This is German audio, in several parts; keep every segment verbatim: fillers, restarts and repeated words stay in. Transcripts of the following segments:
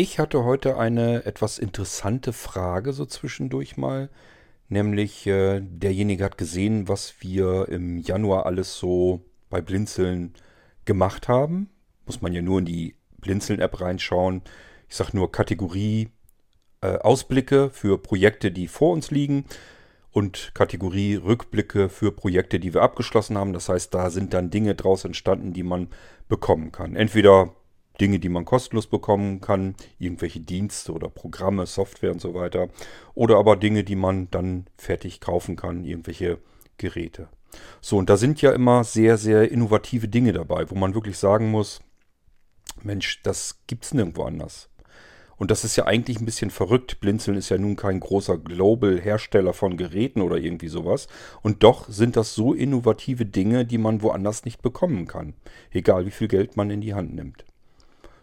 Ich hatte heute eine etwas interessante Frage so zwischendurch mal. Nämlich äh, derjenige hat gesehen, was wir im Januar alles so bei Blinzeln gemacht haben. Muss man ja nur in die Blinzeln-App reinschauen. Ich sage nur Kategorie äh, Ausblicke für Projekte, die vor uns liegen. Und Kategorie Rückblicke für Projekte, die wir abgeschlossen haben. Das heißt, da sind dann Dinge draus entstanden, die man bekommen kann. Entweder Dinge, die man kostenlos bekommen kann, irgendwelche Dienste oder Programme, Software und so weiter. Oder aber Dinge, die man dann fertig kaufen kann, irgendwelche Geräte. So, und da sind ja immer sehr, sehr innovative Dinge dabei, wo man wirklich sagen muss, Mensch, das gibt's nirgendwo anders. Und das ist ja eigentlich ein bisschen verrückt. Blinzeln ist ja nun kein großer Global-Hersteller von Geräten oder irgendwie sowas. Und doch sind das so innovative Dinge, die man woanders nicht bekommen kann. Egal, wie viel Geld man in die Hand nimmt.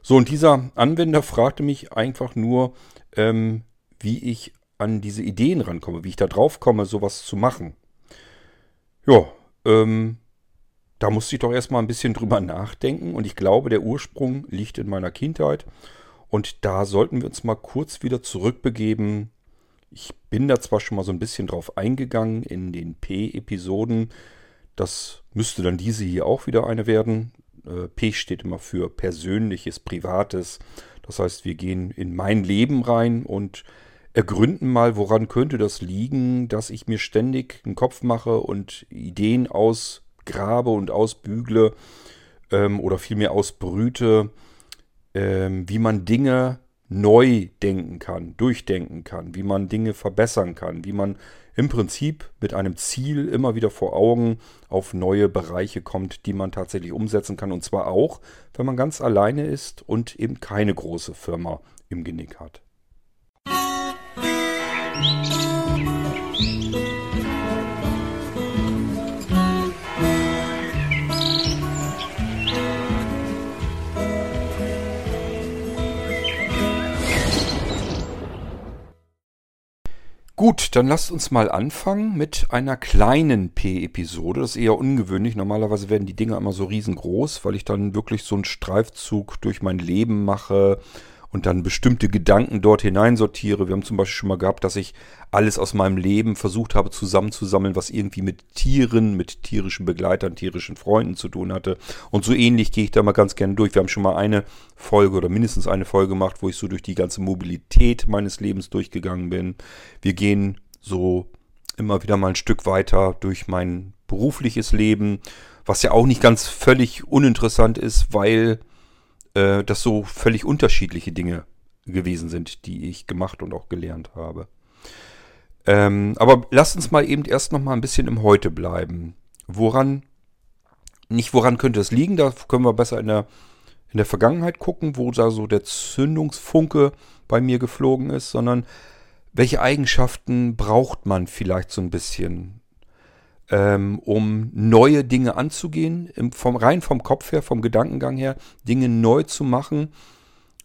So, und dieser Anwender fragte mich einfach nur, ähm, wie ich an diese Ideen rankomme, wie ich da drauf komme, sowas zu machen. Ja, ähm, da musste ich doch erstmal ein bisschen drüber nachdenken. Und ich glaube, der Ursprung liegt in meiner Kindheit. Und da sollten wir uns mal kurz wieder zurückbegeben. Ich bin da zwar schon mal so ein bisschen drauf eingegangen in den P-Episoden. Das müsste dann diese hier auch wieder eine werden. Äh, P steht immer für Persönliches, Privates. Das heißt, wir gehen in mein Leben rein und ergründen mal, woran könnte das liegen, dass ich mir ständig einen Kopf mache und Ideen ausgrabe und ausbügle ähm, oder vielmehr ausbrüte, wie man Dinge neu denken kann, durchdenken kann, wie man Dinge verbessern kann, wie man im Prinzip mit einem Ziel immer wieder vor Augen auf neue Bereiche kommt, die man tatsächlich umsetzen kann. Und zwar auch, wenn man ganz alleine ist und eben keine große Firma im Genick hat. Gut, dann lasst uns mal anfangen mit einer kleinen P-Episode. Das ist eher ungewöhnlich. Normalerweise werden die Dinger immer so riesengroß, weil ich dann wirklich so einen Streifzug durch mein Leben mache und dann bestimmte Gedanken dort hineinsortiere. Wir haben zum Beispiel schon mal gehabt, dass ich alles aus meinem Leben versucht habe zusammenzusammeln, was irgendwie mit Tieren, mit tierischen Begleitern, tierischen Freunden zu tun hatte. Und so ähnlich gehe ich da mal ganz gerne durch. Wir haben schon mal eine Folge oder mindestens eine Folge gemacht, wo ich so durch die ganze Mobilität meines Lebens durchgegangen bin. Wir gehen so immer wieder mal ein Stück weiter durch mein berufliches Leben, was ja auch nicht ganz völlig uninteressant ist, weil äh, das so völlig unterschiedliche Dinge gewesen sind, die ich gemacht und auch gelernt habe. Ähm, aber lasst uns mal eben erst noch mal ein bisschen im Heute bleiben. Woran, nicht woran könnte es liegen, da können wir besser in der in der Vergangenheit gucken, wo da so der Zündungsfunke bei mir geflogen ist, sondern welche Eigenschaften braucht man vielleicht so ein bisschen, ähm, um neue Dinge anzugehen, im, vom, rein vom Kopf her, vom Gedankengang her, Dinge neu zu machen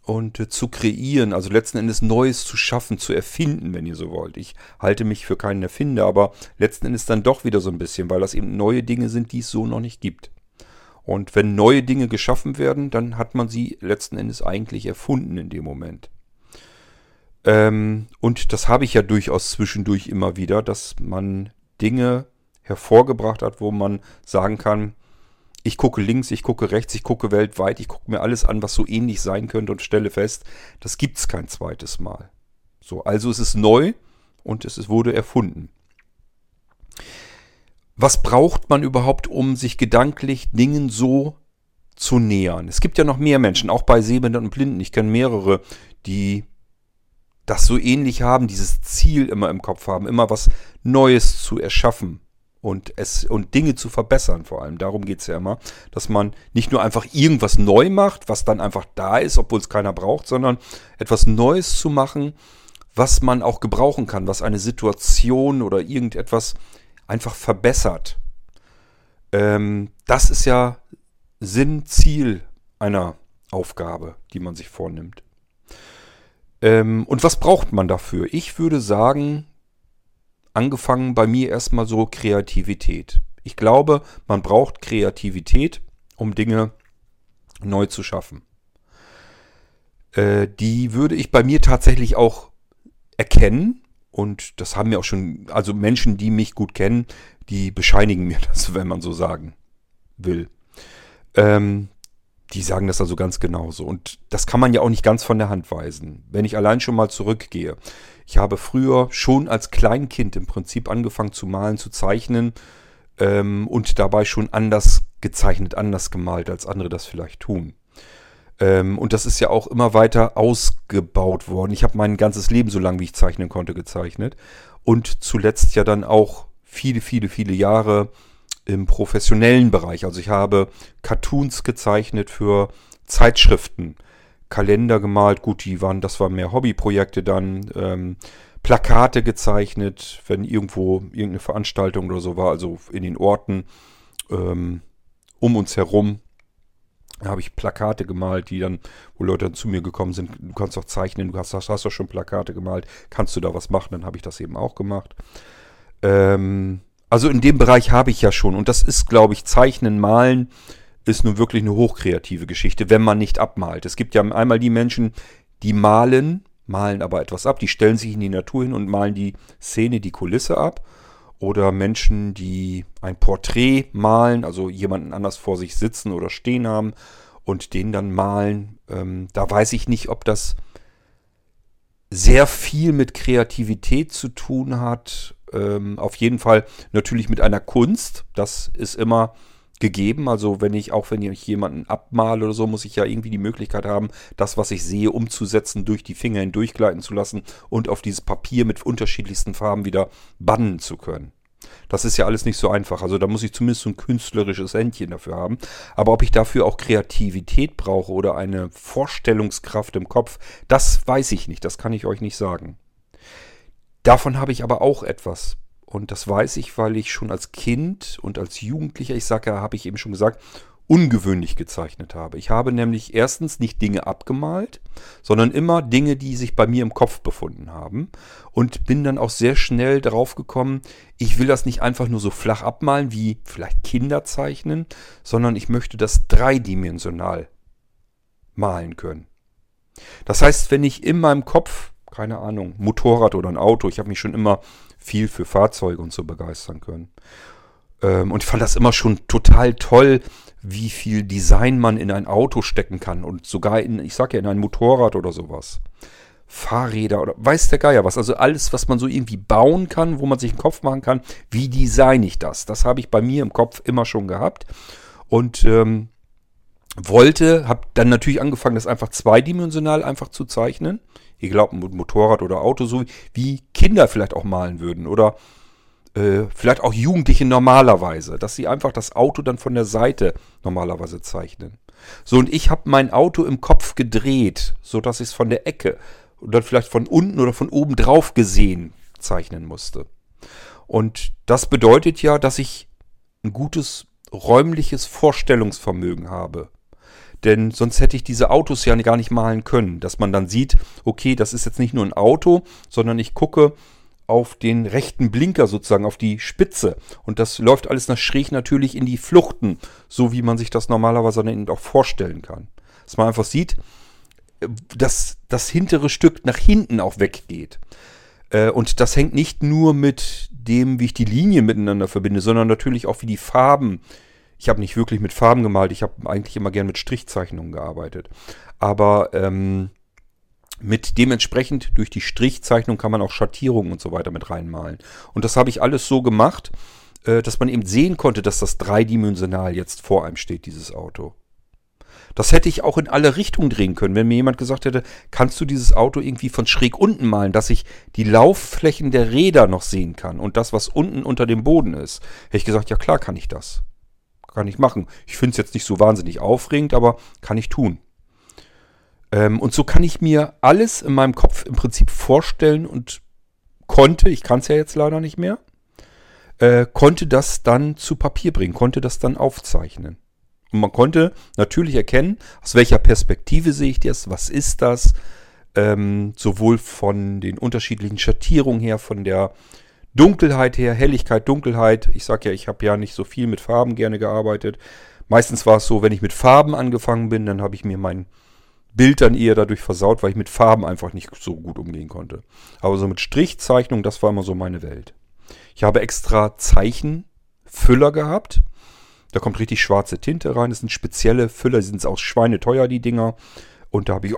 und äh, zu kreieren, also letzten Endes Neues zu schaffen, zu erfinden, wenn ihr so wollt. Ich halte mich für keinen Erfinder, aber letzten Endes dann doch wieder so ein bisschen, weil das eben neue Dinge sind, die es so noch nicht gibt. Und wenn neue Dinge geschaffen werden, dann hat man sie letzten Endes eigentlich erfunden in dem Moment. Ähm, und das habe ich ja durchaus zwischendurch immer wieder, dass man Dinge hervorgebracht hat, wo man sagen kann, ich gucke links, ich gucke rechts, ich gucke weltweit, ich gucke mir alles an, was so ähnlich sein könnte und stelle fest, das gibt es kein zweites Mal. So, also es ist neu und es wurde erfunden. Was braucht man überhaupt, um sich gedanklich Dingen so zu nähern? Es gibt ja noch mehr Menschen, auch bei Sehbehinderten und Blinden. Ich kenne mehrere, die das so ähnlich haben, dieses Ziel immer im Kopf haben, immer was Neues zu erschaffen und, es, und Dinge zu verbessern vor allem. Darum geht es ja immer, dass man nicht nur einfach irgendwas neu macht, was dann einfach da ist, obwohl es keiner braucht, sondern etwas Neues zu machen, was man auch gebrauchen kann, was eine Situation oder irgendetwas einfach verbessert. Ähm, das ist ja Sinn, Ziel einer Aufgabe, die man sich vornimmt. Ähm, und was braucht man dafür? Ich würde sagen, angefangen bei mir erstmal so Kreativität. Ich glaube, man braucht Kreativität, um Dinge neu zu schaffen. äh, die würde ich bei mir tatsächlich auch erkennen. Und das haben mir auch schon, also Menschen, die mich gut kennen, die bescheinigen mir das, wenn man so sagen will. Ähm, die sagen das also ganz genauso. Und das kann man ja auch nicht ganz von der Hand weisen. Wenn ich allein schon mal zurückgehe. Ich habe früher schon als Kleinkind im Prinzip angefangen zu malen, zu zeichnen ähm, und dabei schon anders gezeichnet, anders gemalt, als andere das vielleicht tun. Ähm, und das ist ja auch immer weiter ausgebaut worden. Ich habe mein ganzes Leben, so lange wie ich zeichnen konnte, gezeichnet. Und zuletzt ja dann auch viele, viele, viele Jahre im professionellen Bereich. Also ich habe Cartoons gezeichnet für Zeitschriften, Kalender gemalt, gut, die waren, das waren mehr Hobbyprojekte dann, ähm, Plakate gezeichnet, wenn irgendwo irgendeine Veranstaltung oder so war, also in den Orten ähm, um uns herum, da habe ich Plakate gemalt, die dann, wo Leute dann zu mir gekommen sind, du kannst doch zeichnen, du hast, hast, hast doch schon Plakate gemalt, kannst du da was machen, dann habe ich das eben auch gemacht. Ähm, Also in dem Bereich habe ich ja schon. Und das ist, glaube ich, Zeichnen, Malen ist nun wirklich eine hochkreative Geschichte, wenn man nicht abmalt. Es gibt ja einmal die Menschen, die malen, malen aber etwas ab. Die stellen sich in die Natur hin und malen die Szene, die Kulisse ab. Oder Menschen, die ein Porträt malen, also jemanden anders vor sich sitzen oder stehen haben und den dann malen. Ähm, da weiß ich nicht, ob das sehr viel mit Kreativität zu tun hat. Auf jeden Fall natürlich mit einer Kunst, das ist immer gegeben, also wenn ich, auch wenn ich jemanden abmale oder so, muss ich ja irgendwie die Möglichkeit haben, das, was ich sehe, umzusetzen, durch die Finger hindurchgleiten zu lassen und auf dieses Papier mit unterschiedlichsten Farben wieder bannen zu können. Das ist ja alles nicht so einfach, also da muss ich zumindest so ein künstlerisches Händchen dafür haben, aber ob ich dafür auch Kreativität brauche oder eine Vorstellungskraft im Kopf, das weiß ich nicht, das kann ich euch nicht sagen. Davon habe ich aber auch etwas. Und das weiß ich, weil ich schon als Kind und als Jugendlicher, ich sage ja, habe ich eben schon gesagt, ungewöhnlich gezeichnet habe. Ich habe nämlich erstens nicht Dinge abgemalt, sondern immer Dinge, die sich bei mir im Kopf befunden haben. Und bin dann auch sehr schnell darauf gekommen, ich will das nicht einfach nur so flach abmalen, wie vielleicht Kinder zeichnen, sondern ich möchte das dreidimensional malen können. Das heißt, wenn ich in meinem Kopf, keine Ahnung, Motorrad oder ein Auto. Ich habe mich schon immer viel für Fahrzeuge und so begeistern können. Ähm, und ich fand das immer schon total toll, wie viel Design man in ein Auto stecken kann. Und sogar in, ich sage ja, in ein Motorrad oder sowas. Fahrräder oder weiß der Geier was. Also alles, was man so irgendwie bauen kann, wo man sich einen Kopf machen kann. Wie designe ich das? Das habe ich bei mir im Kopf immer schon gehabt. Und ähm, wollte, habe dann natürlich angefangen, das einfach zweidimensional einfach zu zeichnen. Ihr glaubt, ein Motorrad oder Auto, so wie Kinder vielleicht auch malen würden oder äh, vielleicht auch Jugendliche normalerweise, dass sie einfach das Auto dann von der Seite normalerweise zeichnen. So, und ich habe mein Auto im Kopf gedreht, sodass ich es von der Ecke oder vielleicht von unten oder von oben drauf gesehen zeichnen musste. Und das bedeutet ja, dass ich ein gutes räumliches Vorstellungsvermögen habe. Denn sonst hätte ich diese Autos ja gar nicht malen können, dass man dann sieht, okay, das ist jetzt nicht nur ein Auto, sondern ich gucke auf den rechten Blinker sozusagen, auf die Spitze. Und das läuft alles nach schräg natürlich in die Fluchten, so wie man sich das normalerweise dann eben auch vorstellen kann. Dass man einfach sieht, dass das hintere Stück nach hinten auch weggeht. Und das hängt nicht nur mit dem, wie ich die Linien miteinander verbinde, sondern natürlich auch, wie die Farben. Ich habe nicht wirklich mit Farben gemalt, ich habe eigentlich immer gern mit Strichzeichnungen gearbeitet. Aber ähm, mit dementsprechend durch die Strichzeichnung kann man auch Schattierungen und so weiter mit reinmalen. Und das habe ich alles so gemacht, äh, dass man eben sehen konnte, dass das dreidimensional jetzt vor einem steht, dieses Auto. Das hätte ich auch in alle Richtungen drehen können, wenn mir jemand gesagt hätte, kannst du dieses Auto irgendwie von schräg unten malen, dass ich die Laufflächen der Räder noch sehen kann und das, was unten unter dem Boden ist. Hätte ich gesagt, ja klar kann ich das. Kann ich machen. Ich finde es jetzt nicht so wahnsinnig aufregend, aber kann ich tun. Ähm, und so kann ich mir alles in meinem Kopf im Prinzip vorstellen und konnte, ich kann es ja jetzt leider nicht mehr, äh, konnte das dann zu Papier bringen, konnte das dann aufzeichnen. Und man konnte natürlich erkennen, aus welcher Perspektive sehe ich das, was ist das, ähm, sowohl von den unterschiedlichen Schattierungen her, von der Dunkelheit her, Helligkeit, Dunkelheit. Ich sage ja, ich habe ja nicht so viel mit Farben gerne gearbeitet. Meistens war es so, wenn ich mit Farben angefangen bin, dann habe ich mir mein Bild dann eher dadurch versaut, weil ich mit Farben einfach nicht so gut umgehen konnte. Aber so mit Strichzeichnung, das war immer so meine Welt. Ich habe extra Zeichenfüller gehabt. Da kommt richtig schwarze Tinte rein. Das sind spezielle Füller, die sind auch schweineteuer, die Dinger. Und da habe ich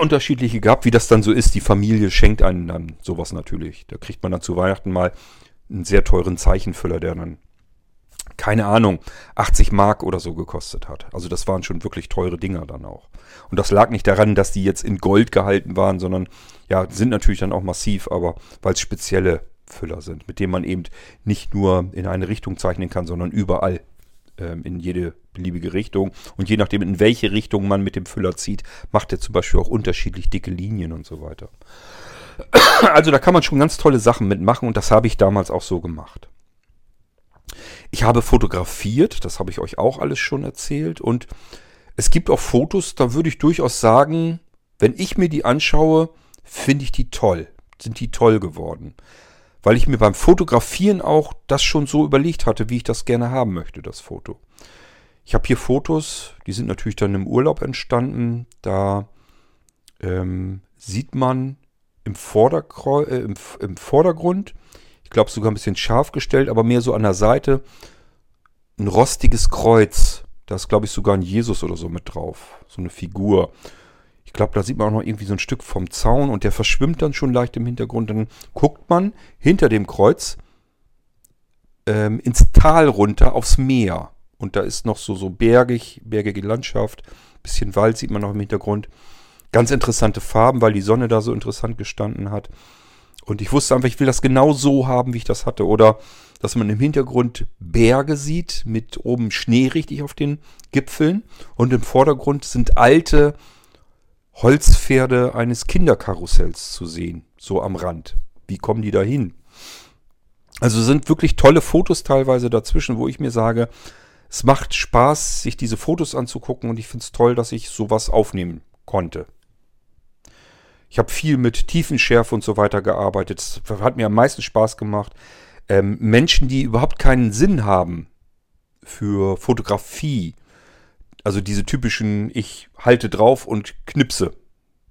unterschiedliche gehabt, wie das dann so ist. Die Familie schenkt einem dann sowas natürlich. Da kriegt man dann zu Weihnachten mal einen sehr teuren Zeichenfüller, der dann, keine Ahnung, achtzig Mark oder so gekostet hat. Also das waren schon wirklich teure Dinger dann auch. Und das lag nicht daran, dass die jetzt in Gold gehalten waren, sondern ja, sind natürlich dann auch massiv, aber weil es spezielle Füller sind, mit denen man eben nicht nur in eine Richtung zeichnen kann, sondern überall ähm, in jede beliebige Richtung. Und je nachdem, in welche Richtung man mit dem Füller zieht, macht er zum Beispiel auch unterschiedlich dicke Linien und so weiter. Also da kann man schon ganz tolle Sachen mitmachen und das habe ich damals auch so gemacht. Ich habe fotografiert, das habe ich euch auch alles schon erzählt, und es gibt auch Fotos, da würde ich durchaus sagen, wenn ich mir die anschaue, finde ich die toll, sind die toll geworden. Weil ich mir beim Fotografieren auch das schon so überlegt hatte, wie ich das gerne haben möchte, das Foto. Ich habe hier Fotos, die sind natürlich dann im Urlaub entstanden, da ähm, sieht man im, Vordergrund, äh, im, im Vordergrund, ich glaube sogar ein bisschen scharf gestellt, aber mehr so an der Seite, ein rostiges Kreuz. Da ist, glaube ich, sogar ein Jesus oder so mit drauf, so eine Figur. Ich glaube, da sieht man auch noch irgendwie so ein Stück vom Zaun und der verschwimmt dann schon leicht im Hintergrund. Dann guckt man hinter dem Kreuz ähm, ins Tal runter, aufs Meer. Und da ist noch so, so bergig, bergige Landschaft. Ein bisschen Wald sieht man noch im Hintergrund. Ganz interessante Farben, weil die Sonne da so interessant gestanden hat. Und ich wusste einfach, ich will das genau so haben, wie ich das hatte. Oder dass man im Hintergrund Berge sieht, mit oben Schnee richtig auf den Gipfeln. Und im Vordergrund sind alte Holzpferde eines Kinderkarussells zu sehen, so am Rand. Wie kommen die da hin? Also sind wirklich tolle Fotos teilweise dazwischen, wo ich mir sage, es macht Spaß, sich diese Fotos anzugucken, und ich finde es toll, dass ich sowas aufnehmen konnte. Ich habe viel mit Tiefenschärfe und so weiter gearbeitet. Das hat mir am meisten Spaß gemacht. Ähm, Menschen, die überhaupt keinen Sinn haben für Fotografie, also diese typischen, ich halte drauf und knipse.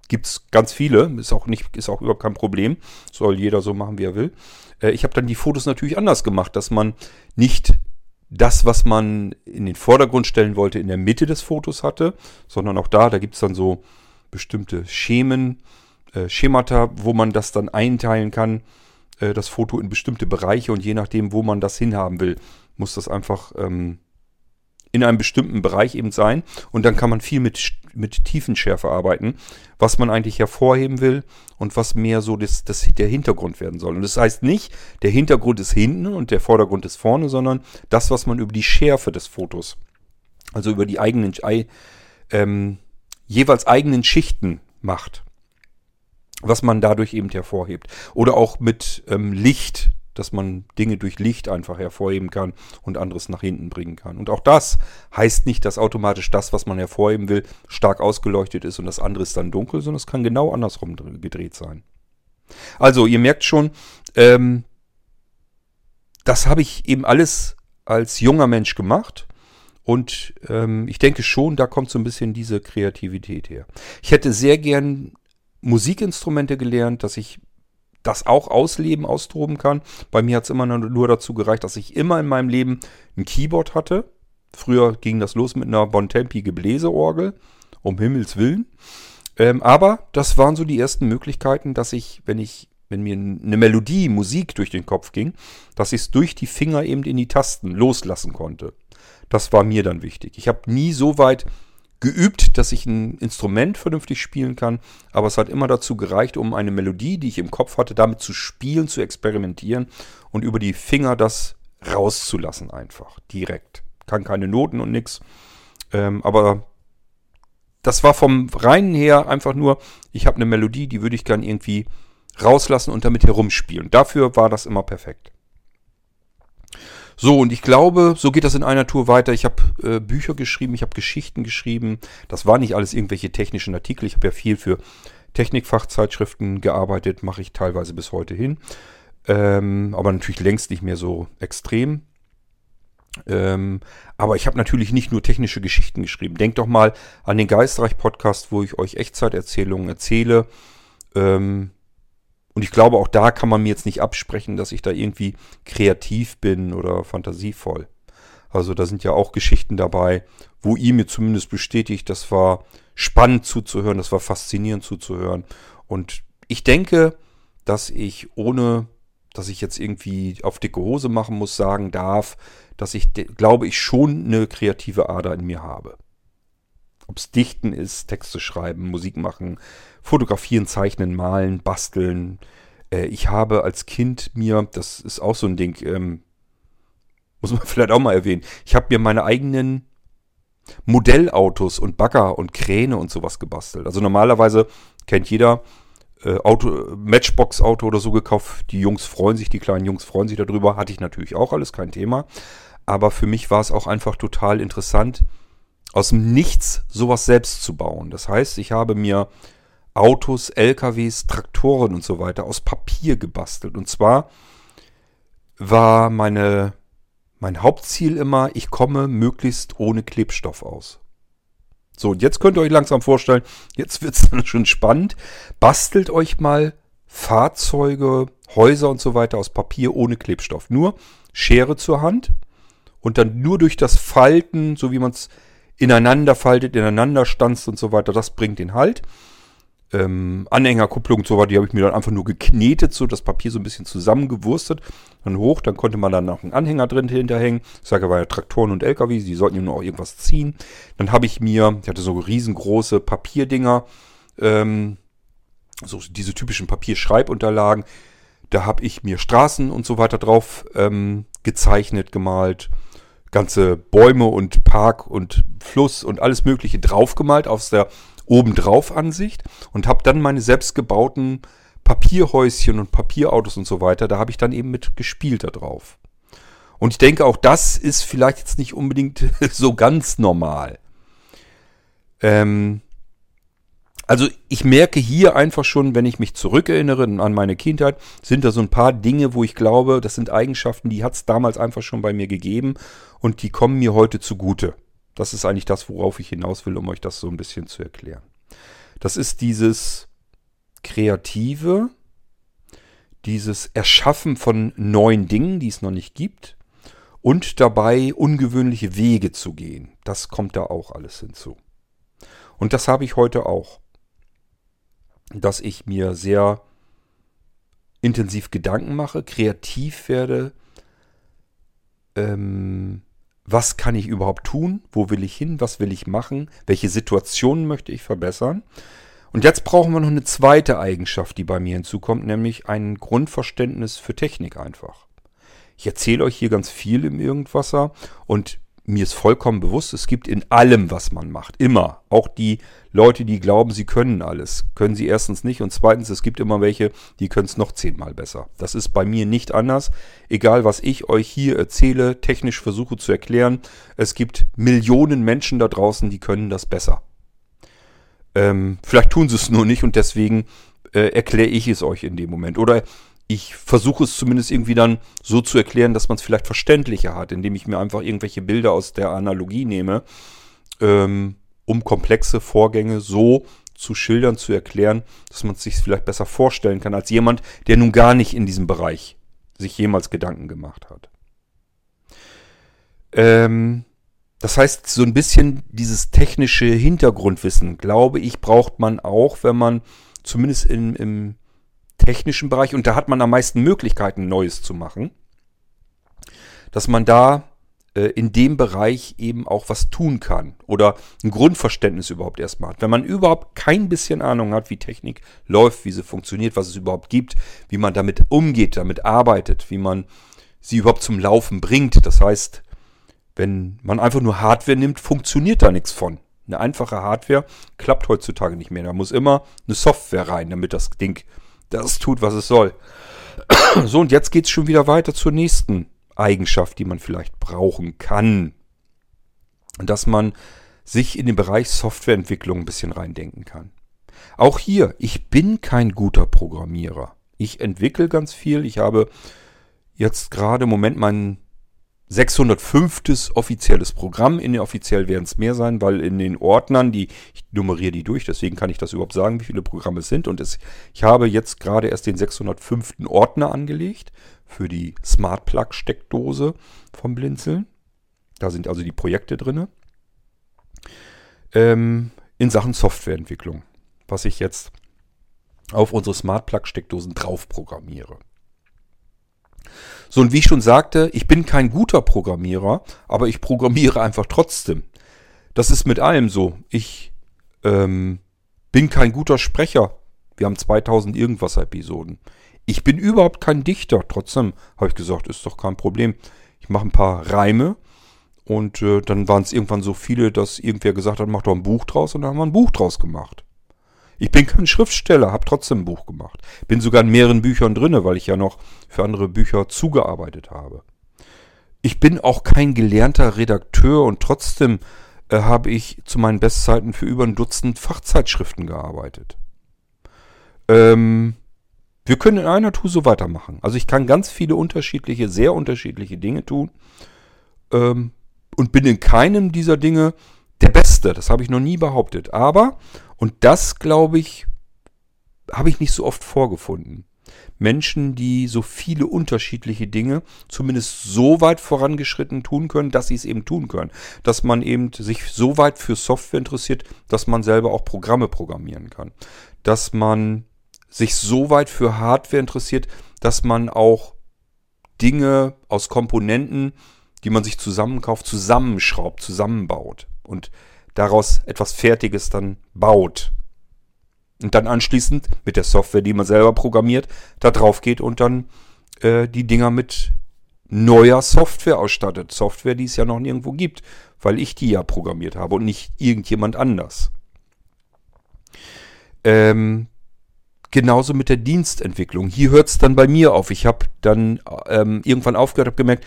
Gibt's ganz viele, ist auch nicht, ist auch überhaupt kein Problem. Soll jeder so machen, wie er will. Äh, ich habe dann die Fotos natürlich anders gemacht, dass man nicht das, was man in den Vordergrund stellen wollte, in der Mitte des Fotos hatte, sondern auch da, da gibt's dann so bestimmte Schemen, äh, Schemata, wo man das dann einteilen kann, äh, das Foto in bestimmte Bereiche, und je nachdem, wo man das hinhaben will, muss das einfach ähm, in einem bestimmten Bereich eben sein, und dann kann man viel mit, mit Tiefenschärfe arbeiten, was man eigentlich hervorheben will und was mehr so das, das, der Hintergrund werden soll. Und das heißt nicht, der Hintergrund ist hinten und der Vordergrund ist vorne, sondern das, was man über die Schärfe des Fotos, also über die eigenen ähm, jeweils eigenen Schichten macht, was man dadurch eben hervorhebt. Oder auch mit ähm, Licht, dass man Dinge durch Licht einfach hervorheben kann und anderes nach hinten bringen kann. Und auch das heißt nicht, dass automatisch das, was man hervorheben will, stark ausgeleuchtet ist und das andere ist dann dunkel, sondern es kann genau andersrum gedreht sein. Also, ihr merkt schon, ähm, das habe ich eben alles als junger Mensch gemacht. Und ähm, ich denke schon, da kommt so ein bisschen diese Kreativität her. Ich hätte sehr gern Musikinstrumente gelernt, dass ich das auch ausleben, austoben kann. Bei mir hat es immer nur dazu gereicht, dass ich immer in meinem Leben ein Keyboard hatte. Früher ging das los mit einer Bontempi-Gebläseorgel, um Himmels Willen. Ähm, aber das waren so die ersten Möglichkeiten, dass ich, wenn ich, wenn mir eine Melodie, Musik durch den Kopf ging, dass ich es durch die Finger eben in die Tasten loslassen konnte. Das war mir dann wichtig. Ich habe nie so weit geübt, dass ich ein Instrument vernünftig spielen kann, aber es hat immer dazu gereicht, um eine Melodie, die ich im Kopf hatte, damit zu spielen, zu experimentieren und über die Finger das rauszulassen einfach, direkt. Kann keine Noten und nix, ähm, aber das war vom Reinen her einfach nur, ich habe eine Melodie, die würde ich gern irgendwie rauslassen und damit herumspielen. Dafür war das immer perfekt. So, und ich glaube, so geht das in einer Tour weiter. Ich habe äh, Bücher geschrieben, ich habe Geschichten geschrieben. Das war nicht alles irgendwelche technischen Artikel. Ich habe ja viel für Technikfachzeitschriften gearbeitet, mache ich teilweise bis heute hin. Ähm, aber natürlich längst nicht mehr so extrem. Ähm, aber ich habe natürlich nicht nur technische Geschichten geschrieben. Denkt doch mal an den Geistreich-Podcast, wo ich euch Echtzeiterzählungen erzähle. Ähm, und ich glaube, auch da kann man mir jetzt nicht absprechen, dass ich da irgendwie kreativ bin oder fantasievoll. Also da sind ja auch Geschichten dabei, wo ihr mir zumindest bestätigt, das war spannend zuzuhören, das war faszinierend zuzuhören. Und ich denke, dass ich ohne... dass ich jetzt irgendwie auf dicke Hose machen muss, sagen darf, dass ich, glaube ich, schon eine kreative Ader in mir habe. Ob es Dichten ist, Texte schreiben, Musik machen, fotografieren, zeichnen, malen, basteln. Äh, ich habe als Kind mir, das ist auch so ein Ding, ähm, muss man vielleicht auch mal erwähnen, ich habe mir meine eigenen Modellautos und Bagger und Kräne und sowas gebastelt. Also normalerweise kennt jeder... Auto, Matchbox-Auto oder so gekauft. Die Jungs freuen sich, die kleinen Jungs freuen sich darüber. Hatte ich natürlich auch alles, kein Thema. Aber für mich war es auch einfach total interessant, aus dem Nichts sowas selbst zu bauen. Das heißt, ich habe mir Autos, L K Ws, Traktoren und so weiter aus Papier gebastelt. Und zwar war meine, mein Hauptziel immer, ich komme möglichst ohne Klebstoff aus. So, und jetzt könnt ihr euch langsam vorstellen, jetzt wird es dann schon spannend. Bastelt euch mal Fahrzeuge, Häuser und so weiter aus Papier ohne Klebstoff. Nur Schere zur Hand und dann nur durch das Falten, so wie man es ineinander faltet, ineinander stanzt und so weiter, das bringt den Halt. Ähm, Anhängerkupplung und so weiter, die habe ich mir dann einfach nur geknetet, so das Papier so ein bisschen zusammengewurstet. Dann hoch, dann konnte man dann noch einen Anhänger drin hinterhängen. Ich sage aber ja, Traktoren und L K Ws, die sollten ja nur auch irgendwas ziehen. Dann habe ich mir, ich hatte so riesengroße Papierdinger, ähm, so diese typischen Papierschreibunterlagen. Da habe ich mir Straßen und so weiter drauf ähm, gezeichnet, gemalt. Ganze Bäume und Park und Fluss und alles Mögliche draufgemalt aus der obendrauf Ansicht und habe dann meine selbstgebauten Papierhäuschen und Papierautos und so weiter, da habe ich dann eben mit gespielt da drauf. Und ich denke, auch das ist vielleicht jetzt nicht unbedingt so ganz normal. Ähm, also ich merke hier einfach schon, wenn ich mich zurückerinnere an meine Kindheit, sind da so ein paar Dinge, wo ich glaube, das sind Eigenschaften, die hat es damals einfach schon bei mir gegeben und die kommen mir heute zugute. Das ist eigentlich das, worauf ich hinaus will, um euch das so ein bisschen zu erklären. Das ist dieses Kreative, dieses Erschaffen von neuen Dingen, die es noch nicht gibt und dabei ungewöhnliche Wege zu gehen. Das kommt da auch alles hinzu. Und das habe ich heute auch, dass ich mir sehr intensiv Gedanken mache, kreativ werde, ähm... was kann ich überhaupt tun? Wo will ich hin? Was will ich machen? Welche Situationen möchte ich verbessern? Und jetzt brauchen wir noch eine zweite Eigenschaft, die bei mir hinzukommt, nämlich ein Grundverständnis für Technik einfach. Ich erzähle euch hier ganz viel im Irgendwasser und mir ist vollkommen bewusst, es gibt in allem, was man macht, immer. Auch die Leute, die glauben, sie können alles, können sie erstens nicht und zweitens, es gibt immer welche, die können es noch zehnmal besser. Das ist bei mir nicht anders. Egal, was ich euch hier erzähle, technisch versuche zu erklären, es gibt Millionen Menschen da draußen, die können das besser. Ähm, vielleicht tun sie es nur nicht und deswegen äh, erkläre ich es euch in dem Moment. Oder ich versuche es zumindest irgendwie dann so zu erklären, dass man es vielleicht verständlicher hat, indem ich mir einfach irgendwelche Bilder aus der Analogie nehme, ähm, um komplexe Vorgänge so zu schildern, zu erklären, dass man es sich vielleicht besser vorstellen kann, als jemand, der nun gar nicht in diesem Bereich sich jemals Gedanken gemacht hat. Ähm, das heißt, so ein bisschen dieses technische Hintergrundwissen, glaube ich, braucht man auch, wenn man zumindest in, im technischen Bereich, und da hat man am meisten Möglichkeiten, Neues zu machen, dass man da äh, in dem Bereich eben auch was tun kann oder ein Grundverständnis überhaupt erstmal hat. Wenn man überhaupt kein bisschen Ahnung hat, wie Technik läuft, wie sie funktioniert, was es überhaupt gibt, wie man damit umgeht, damit arbeitet, wie man sie überhaupt zum Laufen bringt. Das heißt, wenn man einfach nur Hardware nimmt, funktioniert da nichts von. Eine einfache Hardware klappt heutzutage nicht mehr. Da muss immer eine Software rein, damit das Ding das tut, was es soll. So, und jetzt geht es schon wieder weiter zur nächsten Eigenschaft, die man vielleicht brauchen kann. Dass man sich in den Bereich Softwareentwicklung ein bisschen reindenken kann. Auch hier, ich bin kein guter Programmierer. Ich entwickle ganz viel. Ich habe jetzt gerade im Moment meinen sechshundertfünftes offizielles Programm. In den offiziell werden es mehr sein, weil in den Ordnern, die, ich nummeriere die durch, deswegen kann ich das überhaupt sagen, wie viele Programme es sind. Und es, ich habe jetzt gerade erst den sechshundertfünften Ordner angelegt für die Smart Plug Steckdose vom Blinzeln. Da sind also die Projekte drin. Ähm, in Sachen Softwareentwicklung, was ich jetzt auf unsere Smart Plug Steckdosen drauf programmiere. So, und wie ich schon sagte, ich bin kein guter Programmierer, aber ich programmiere einfach trotzdem. Das ist mit allem so. Ich ähm, bin kein guter Sprecher. Wir haben zweitausend irgendwas Episoden. Ich bin überhaupt kein Dichter. Trotzdem habe ich gesagt, ist doch kein Problem. Ich mache ein paar Reime und äh, dann waren es irgendwann so viele, dass irgendwer gesagt hat, mach doch ein Buch draus, und dann haben wir ein Buch draus gemacht. Ich bin kein Schriftsteller, habe trotzdem ein Buch gemacht. Bin sogar in mehreren Büchern drin, weil ich ja noch für andere Bücher zugearbeitet habe. Ich bin auch kein gelernter Redakteur und trotzdem äh, habe ich zu meinen Bestzeiten für über ein Dutzend Fachzeitschriften gearbeitet. Ähm, wir können in einer Tour so weitermachen. Also ich kann ganz viele unterschiedliche, sehr unterschiedliche Dinge tun ähm, und bin in keinem dieser Dinge der Beste. Das habe ich noch nie behauptet. Aber... Und das, glaube ich, habe ich nicht so oft vorgefunden. Menschen, die so viele unterschiedliche Dinge zumindest so weit vorangeschritten tun können, dass sie es eben tun können. Dass man eben sich so weit für Software interessiert, dass man selber auch Programme programmieren kann. Dass man sich so weit für Hardware interessiert, dass man auch Dinge aus Komponenten, die man sich zusammenkauft, zusammenschraubt, zusammenbaut und daraus etwas Fertiges dann baut. Und dann anschließend mit der Software, die man selber programmiert, da drauf geht und dann äh, die Dinger mit neuer Software ausstattet. Software, die es ja noch nirgendwo gibt, weil ich die ja programmiert habe und nicht irgendjemand anders. Ähm, genauso mit der Dienstentwicklung. Hier hört es dann bei mir auf. Ich habe dann ähm, irgendwann aufgehört, habe gemerkt,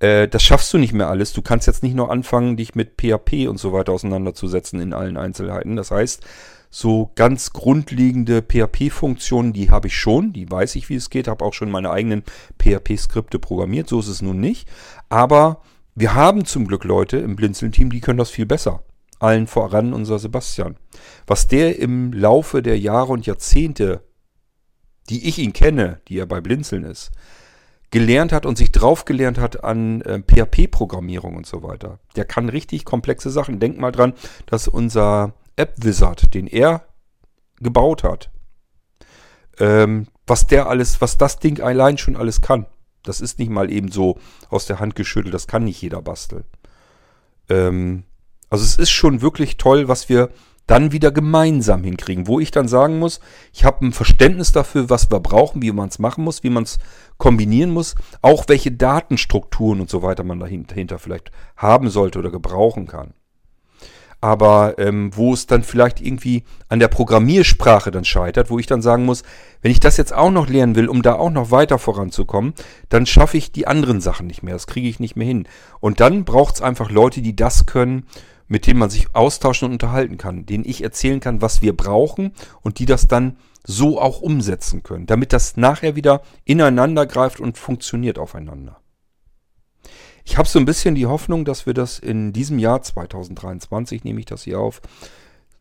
das schaffst du nicht mehr alles. Du kannst jetzt nicht nur anfangen, dich mit P H P und so weiter auseinanderzusetzen in allen Einzelheiten. Das heißt, so ganz grundlegende P H P-Funktionen, die habe ich schon. Die weiß ich, wie es geht. Habe auch schon meine eigenen P H P-Skripte programmiert. So ist es nun nicht. Aber wir haben zum Glück Leute im Blinzeln-Team, die können das viel besser. Allen voran unser Sebastian. Was der im Laufe der Jahre und Jahrzehnte, die ich ihn kenne, die er bei Blinzeln ist, gelernt hat und sich drauf gelernt hat an äh, P H P-Programmierung und so weiter. Der kann richtig komplexe Sachen. Denk mal dran, dass unser App-Wizard, den er gebaut hat, ähm, was der alles, was das Ding allein schon alles kann. Das ist nicht mal eben so aus der Hand geschüttelt. Das kann nicht jeder basteln. Ähm, also es ist schon wirklich toll, was wir dann wieder gemeinsam hinkriegen, wo ich dann sagen muss, ich habe ein Verständnis dafür, was wir brauchen, wie man es machen muss, wie man es kombinieren muss, auch welche Datenstrukturen und so weiter man dahinter vielleicht haben sollte oder gebrauchen kann. Aber ähm, wo es dann vielleicht irgendwie an der Programmiersprache dann scheitert, wo ich dann sagen muss, wenn ich das jetzt auch noch lernen will, um da auch noch weiter voranzukommen, dann schaffe ich die anderen Sachen nicht mehr, das kriege ich nicht mehr hin. Und dann braucht es einfach Leute, die das können, mit denen man sich austauschen und unterhalten kann, denen ich erzählen kann, was wir brauchen und die das dann so auch umsetzen können, damit das nachher wieder ineinander greift und funktioniert aufeinander. Ich habe so ein bisschen die Hoffnung, dass wir das in diesem Jahr zweitausenddreiundzwanzig, nehme ich das hier auf,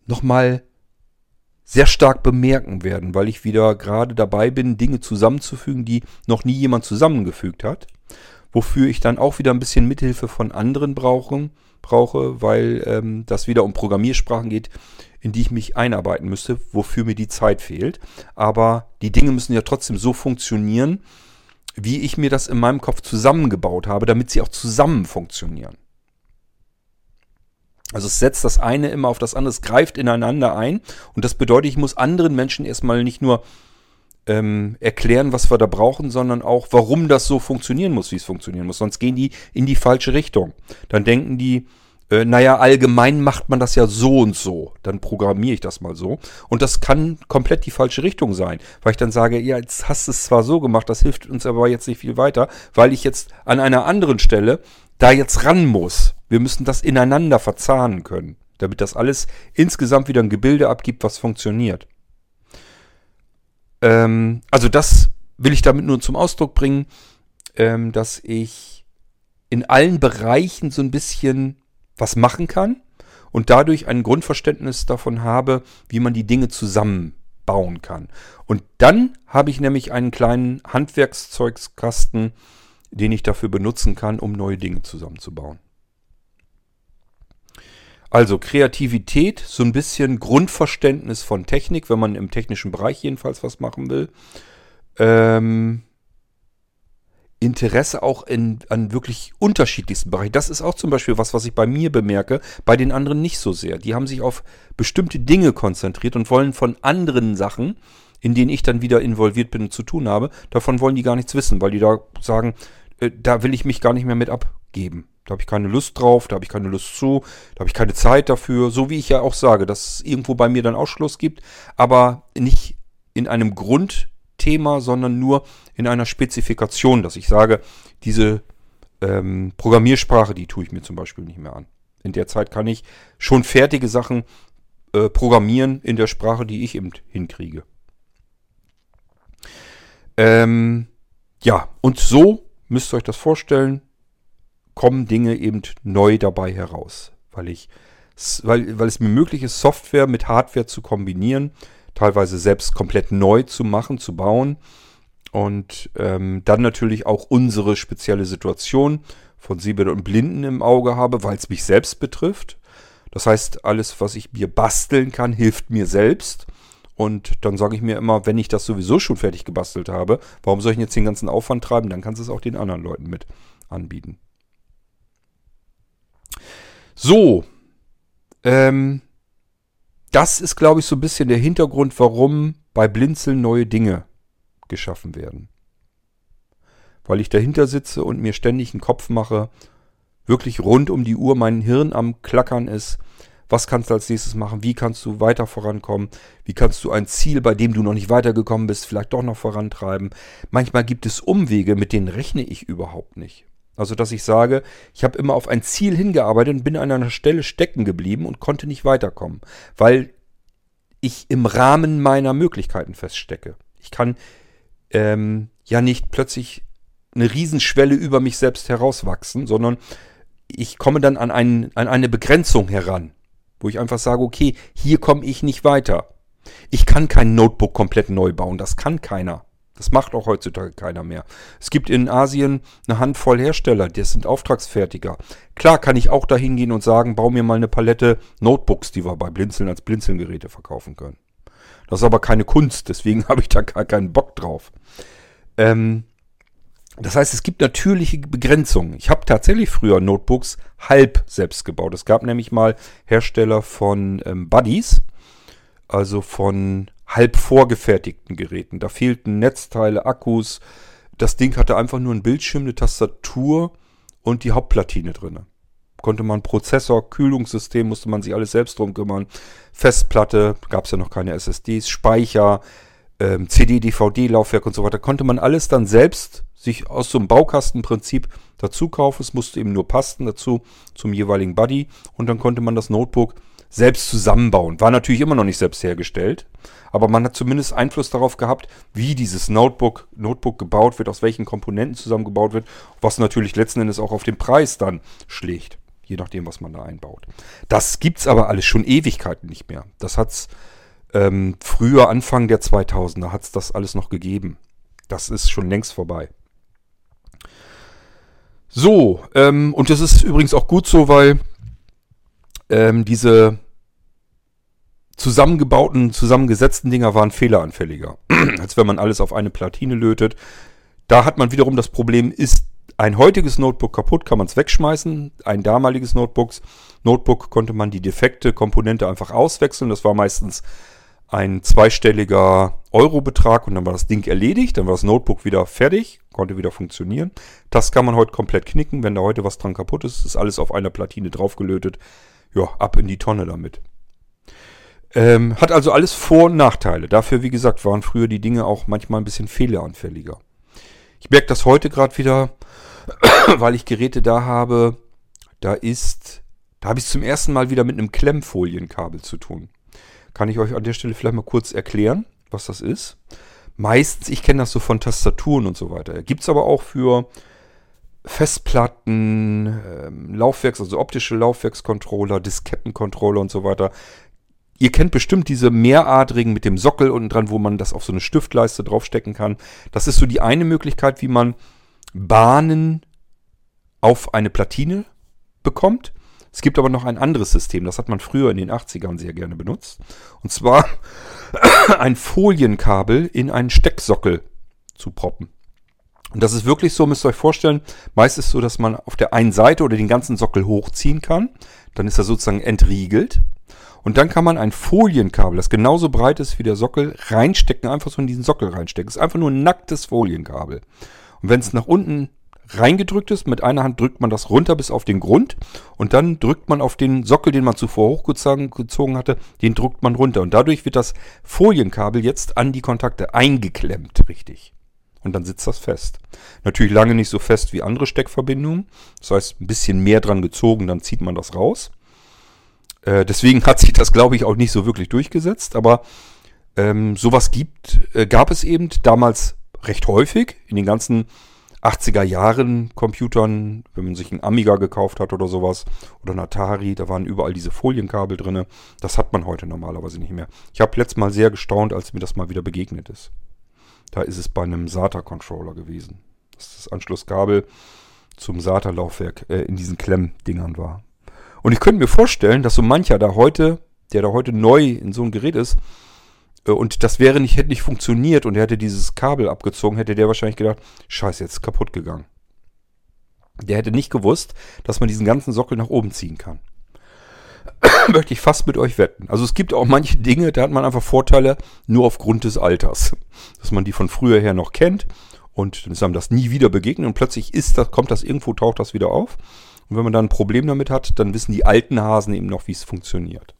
nochmal sehr stark bemerken werden, weil ich wieder gerade dabei bin, Dinge zusammenzufügen, die noch nie jemand zusammengefügt hat, wofür ich dann auch wieder ein bisschen Mithilfe von anderen brauche, brauche, weil ähm, das wieder um Programmiersprachen geht, in die ich mich einarbeiten müsste, wofür mir die Zeit fehlt. Aber die Dinge müssen ja trotzdem so funktionieren, wie ich mir das in meinem Kopf zusammengebaut habe, damit sie auch zusammen funktionieren. Also es setzt das eine immer auf das andere, es greift ineinander ein und das bedeutet, ich muss anderen Menschen erstmal nicht nur ähm, erklären, was wir da brauchen, sondern auch, warum das so funktionieren muss, wie es funktionieren muss. Sonst gehen die in die falsche Richtung. Dann denken die, äh, naja, allgemein macht man das ja so und so. Dann programmiere ich das mal so. Und das kann komplett die falsche Richtung sein, weil ich dann sage, ja, jetzt hast du es zwar so gemacht, das hilft uns aber jetzt nicht viel weiter, weil ich jetzt an einer anderen Stelle da jetzt ran muss. Wir müssen das ineinander verzahnen können, damit das alles insgesamt wieder ein Gebilde abgibt, was funktioniert. Also das will ich damit nur zum Ausdruck bringen, dass ich in allen Bereichen so ein bisschen was machen kann und dadurch ein Grundverständnis davon habe, wie man die Dinge zusammenbauen kann. Und dann habe ich nämlich einen kleinen Handwerkszeugskasten, den ich dafür benutzen kann, um neue Dinge zusammenzubauen. Also Kreativität, so ein bisschen Grundverständnis von Technik, wenn man im technischen Bereich jedenfalls was machen will. Ähm, Interesse auch in, an wirklich unterschiedlichsten Bereichen. Das ist auch zum Beispiel was, was ich bei mir bemerke, bei den anderen nicht so sehr. Die haben sich auf bestimmte Dinge konzentriert und wollen von anderen Sachen, in denen ich dann wieder involviert bin und zu tun habe, davon wollen die gar nichts wissen, weil die da sagen, äh, da will ich mich gar nicht mehr mit abgeben. Da habe ich keine Lust drauf, da habe ich keine Lust zu, da habe ich keine Zeit dafür. So wie ich ja auch sage, dass es irgendwo bei mir dann Ausschluss gibt, aber nicht in einem Grundthema, sondern nur in einer Spezifikation, dass ich sage, diese ähm, Programmiersprache, die tue ich mir zum Beispiel nicht mehr an. In der Zeit kann ich schon fertige Sachen äh, programmieren in der Sprache, die ich eben hinkriege. Ähm, ja, und so müsst ihr euch das vorstellen, kommen Dinge eben neu dabei heraus, weil ich, weil, weil es mir möglich ist, Software mit Hardware zu kombinieren, teilweise selbst komplett neu zu machen, zu bauen und ähm, dann natürlich auch unsere spezielle Situation von Sehbehinderten und Blinden im Auge habe, weil es mich selbst betrifft. Das heißt, alles, was ich mir basteln kann, hilft mir selbst. Und dann sage ich mir immer, wenn ich das sowieso schon fertig gebastelt habe, warum soll ich denn jetzt den ganzen Aufwand treiben? Dann kannst du es auch den anderen Leuten mit anbieten. So, ähm, das ist, glaube ich, so ein bisschen der Hintergrund, warum bei Blinzeln neue Dinge geschaffen werden. Weil ich dahinter sitze und mir ständig einen Kopf mache, wirklich rund um die Uhr mein Hirn am Klackern ist. Was kannst du als nächstes machen? Wie kannst du weiter vorankommen? Wie kannst du ein Ziel, bei dem du noch nicht weitergekommen bist, vielleicht doch noch vorantreiben? Manchmal gibt es Umwege, mit denen rechne ich überhaupt nicht. Also, dass ich sage, ich habe immer auf ein Ziel hingearbeitet und bin an einer Stelle stecken geblieben und konnte nicht weiterkommen, weil ich im Rahmen meiner Möglichkeiten feststecke. Ich kann ähm, ja nicht plötzlich eine Riesenschwelle über mich selbst herauswachsen, sondern ich komme dann an, einen, an eine Begrenzung heran, wo ich einfach sage, okay, hier komme ich nicht weiter. Ich kann kein Notebook komplett neu bauen, das kann keiner. Das macht auch heutzutage keiner mehr. Es gibt in Asien eine Handvoll Hersteller, das sind Auftragsfertiger. Klar kann ich auch dahin gehen und sagen, bau mir mal eine Palette Notebooks, die wir bei Blinzeln als Blinzeln-Geräte verkaufen können. Das ist aber keine Kunst, deswegen habe ich da gar keinen Bock drauf. Ähm, das heißt, es gibt natürliche Begrenzungen. Ich habe tatsächlich früher Notebooks halb selbst gebaut. Es gab nämlich mal Hersteller von ähm, Buddies, also von halb vorgefertigten Geräten. Da fehlten Netzteile, Akkus. Das Ding hatte einfach nur einen Bildschirm, eine Tastatur und die Hauptplatine drin. Konnte man Prozessor, Kühlungssystem, musste man sich alles selbst drum kümmern. Festplatte, gab es ja noch keine S S Ds, Speicher, ähm, C D, D V D-Laufwerk und so weiter. Konnte man alles dann selbst sich aus so einem Baukastenprinzip dazu kaufen. Es musste eben nur passen dazu, zum jeweiligen Buddy. Und dann konnte man das Notebook selbst zusammenbauen. War natürlich immer noch nicht selbst hergestellt, aber man hat zumindest Einfluss darauf gehabt, wie dieses Notebook, Notebook gebaut wird, aus welchen Komponenten zusammengebaut wird, was natürlich letzten Endes auch auf den Preis dann schlägt, je nachdem, was man da einbaut. Das gibt's aber alles schon Ewigkeiten nicht mehr. Das hat's ähm, früher, Anfang der zweitausender, hat's das alles noch gegeben. Das ist schon längst vorbei. So, ähm, und das ist übrigens auch gut so, weil ähm, diese zusammengebauten, zusammengesetzten Dinger waren fehleranfälliger, als wenn man alles auf eine Platine lötet. Da hat man wiederum das Problem, ist ein heutiges Notebook kaputt, kann man es wegschmeißen. Ein damaliges Notebooks, Notebook konnte man die defekte Komponente einfach auswechseln. Das war meistens ein zweistelliger Eurobetrag und dann war das Ding erledigt. Dann war das Notebook wieder fertig, konnte wieder funktionieren. Das kann man heute komplett knicken. Wenn da heute was dran kaputt ist, ist alles auf einer Platine draufgelötet. Ja, ab in die Tonne damit. Ähm, hat also alles Vor- und Nachteile. Dafür, wie gesagt, waren früher die Dinge auch manchmal ein bisschen fehleranfälliger. Ich merke das heute gerade wieder, weil ich Geräte da habe, da ist, da habe ich es zum ersten Mal wieder mit einem Klemmfolienkabel zu tun. Kann ich euch an der Stelle vielleicht mal kurz erklären, was das ist. Meistens, ich kenne das so von Tastaturen und so weiter. Gibt es aber auch für Festplatten, ähm, Laufwerks, also optische Laufwerkscontroller, Diskettencontroller und so weiter. Ihr kennt bestimmt diese mehradrigen mit dem Sockel unten dran, wo man das auf so eine Stiftleiste draufstecken kann. Das ist so die eine Möglichkeit, wie man Bahnen auf eine Platine bekommt. Es gibt aber noch ein anderes System, das hat man früher in den achtzigern sehr gerne benutzt. Und zwar ein Folienkabel in einen Stecksockel zu proppen. Und das ist wirklich so, müsst ihr euch vorstellen, meist ist es so, dass man auf der einen Seite oder den ganzen Sockel hochziehen kann. Dann ist er sozusagen entriegelt. Und dann kann man ein Folienkabel, das genauso breit ist wie der Sockel, reinstecken, einfach so in diesen Sockel reinstecken. Das ist einfach nur ein nacktes Folienkabel. Und wenn es nach unten reingedrückt ist, mit einer Hand drückt man das runter bis auf den Grund und dann drückt man auf den Sockel, den man zuvor hochgezogen hatte, den drückt man runter. Und dadurch wird das Folienkabel jetzt an die Kontakte eingeklemmt, richtig. Und dann sitzt das fest. Natürlich lange nicht so fest wie andere Steckverbindungen. Das heißt, ein bisschen mehr dran gezogen, dann zieht man das raus. Äh, deswegen hat sich das, glaube ich, auch nicht so wirklich durchgesetzt. Aber ähm, sowas gibt, äh, gab es eben damals recht häufig in den ganzen achtziger Jahren Computern, wenn man sich einen Amiga gekauft hat oder sowas, oder einen Atari, da waren überall diese Folienkabel drin. Das hat man heute normalerweise nicht mehr. Ich habe letztes Mal sehr gestaunt, als mir das mal wieder begegnet ist. Da ist es bei einem SATA-Controller gewesen, dass das Anschlusskabel zum SATA-Laufwerk äh, in diesen Klemmdingern war. Und ich könnte mir vorstellen, dass so mancher da heute, der da heute neu in so ein Gerät ist, und das wäre nicht, hätte nicht funktioniert und er hätte dieses Kabel abgezogen, hätte der wahrscheinlich gedacht, scheiße, jetzt ist kaputt gegangen. Der hätte nicht gewusst, dass man diesen ganzen Sockel nach oben ziehen kann. Möchte ich fast mit euch wetten. Also es gibt auch manche Dinge, da hat man einfach Vorteile nur aufgrund des Alters. Dass man die von früher her noch kennt und dann ist einem das nie wieder begegnet und plötzlich ist das, kommt das irgendwo, taucht das wieder auf. Und wenn man da ein Problem damit hat, dann wissen die alten Hasen eben noch, wie es funktioniert.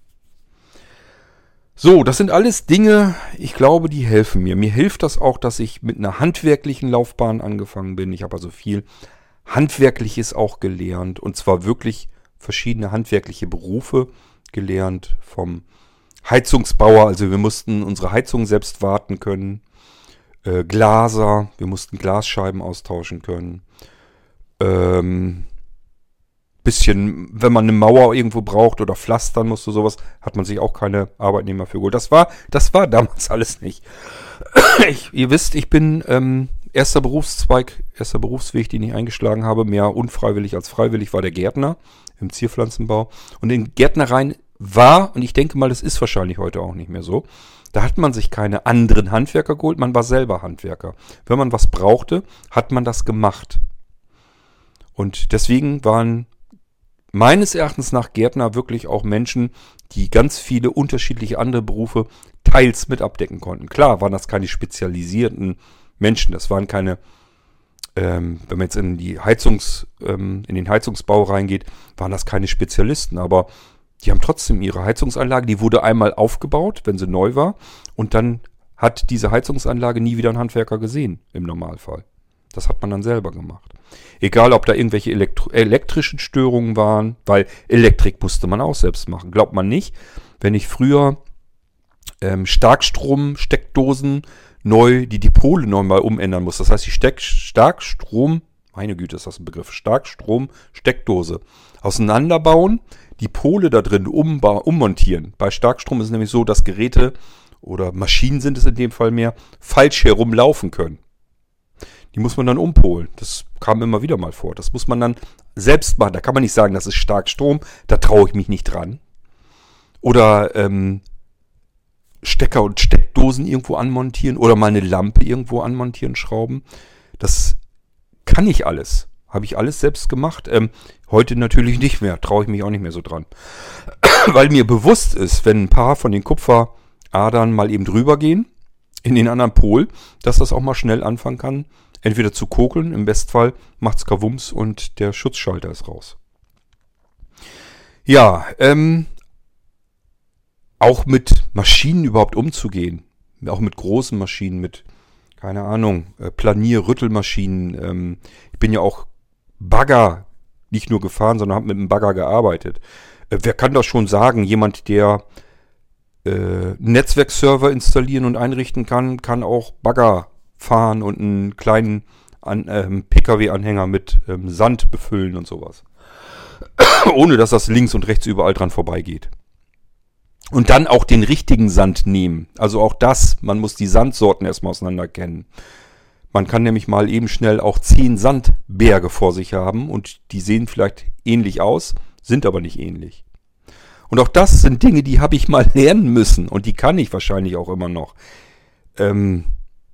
So, das sind alles Dinge, ich glaube, die helfen mir. Mir hilft das auch, dass ich mit einer handwerklichen Laufbahn angefangen bin. Ich habe also viel Handwerkliches auch gelernt. Und zwar wirklich verschiedene handwerkliche Berufe gelernt. Vom Heizungsbauer, also wir mussten unsere Heizung selbst warten können. Äh, Glaser, wir mussten Glasscheiben austauschen können. Ähm... Bisschen, wenn man eine Mauer irgendwo braucht oder pflastern musste, sowas, hat man sich auch keine Arbeitnehmer für geholt. Das war, das war damals alles nicht. Ich, ihr wisst, ich bin ähm, erster Berufszweig, erster Berufsweg, den ich eingeschlagen habe, mehr unfreiwillig als freiwillig, war der Gärtner im Zierpflanzenbau. Und in Gärtnereien war, und ich denke mal, das ist wahrscheinlich heute auch nicht mehr so, da hat man sich keine anderen Handwerker geholt, man war selber Handwerker. Wenn man was brauchte, hat man das gemacht. Und deswegen waren meines Erachtens nach Gärtner wirklich auch Menschen, die ganz viele unterschiedliche andere Berufe teils mit abdecken konnten. Klar waren das keine spezialisierten Menschen, das waren keine, ähm, wenn man jetzt in die Heizungs, ähm, in den Heizungsbau reingeht, waren das keine Spezialisten, aber die haben trotzdem ihre Heizungsanlage, die wurde einmal aufgebaut, wenn sie neu war, und dann hat diese Heizungsanlage nie wieder ein Handwerker gesehen, im Normalfall. Das hat man dann selber gemacht. Egal, ob da irgendwelche elektro- elektrischen Störungen waren, weil Elektrik musste man auch selbst machen. Glaubt man nicht, wenn ich früher ähm, Starkstrom-Steckdosen neu, die Dipole neu mal umändern muss. Das heißt, die Steck- Starkstrom, meine Güte, ist das ein Begriff, Starkstrom-Steckdose auseinanderbauen, die Pole da drin umba- ummontieren. Bei Starkstrom ist es nämlich so, dass Geräte oder Maschinen sind es in dem Fall mehr, falsch herumlaufen können. Die muss man dann umpolen. Das kam immer wieder mal vor. Das muss man dann selbst machen. Da kann man nicht sagen, das ist Starkstrom. Da traue ich mich nicht dran. Oder ähm, Stecker und Steckdosen irgendwo anmontieren. Oder mal eine Lampe irgendwo anmontieren, schrauben. Das kann ich alles. Habe ich alles selbst gemacht. Ähm, heute natürlich nicht mehr. Traue ich mich auch nicht mehr so dran. Weil mir bewusst ist, wenn ein paar von den Kupferadern mal eben drüber gehen, in den anderen Pol, dass das auch mal schnell anfangen kann, entweder zu kokeln, im Bestfall macht's Kavums und der Schutzschalter ist raus. Ja, ähm, auch mit Maschinen überhaupt umzugehen, auch mit großen Maschinen, mit, keine Ahnung, Planier-, Rüttelmaschinen. Ähm, ich bin ja auch Bagger nicht nur gefahren, sondern habe mit dem Bagger gearbeitet. Äh, wer kann das schon sagen? Jemand, der Äh, Netzwerkserver installieren und einrichten kann, kann auch Bagger fahren und einen kleinen an ähm, P K W-Anhänger mit ähm, Sand befüllen und sowas. Ohne, dass das links und rechts überall dran vorbeigeht. Und dann auch den richtigen Sand nehmen. Also auch das, man muss die Sandsorten erstmal auseinander kennen. Man kann nämlich mal eben schnell auch zehn Sandberge vor sich haben und die sehen vielleicht ähnlich aus, sind aber nicht ähnlich. Und auch das sind Dinge, die habe ich mal lernen müssen und die kann ich wahrscheinlich auch immer noch. Ähm,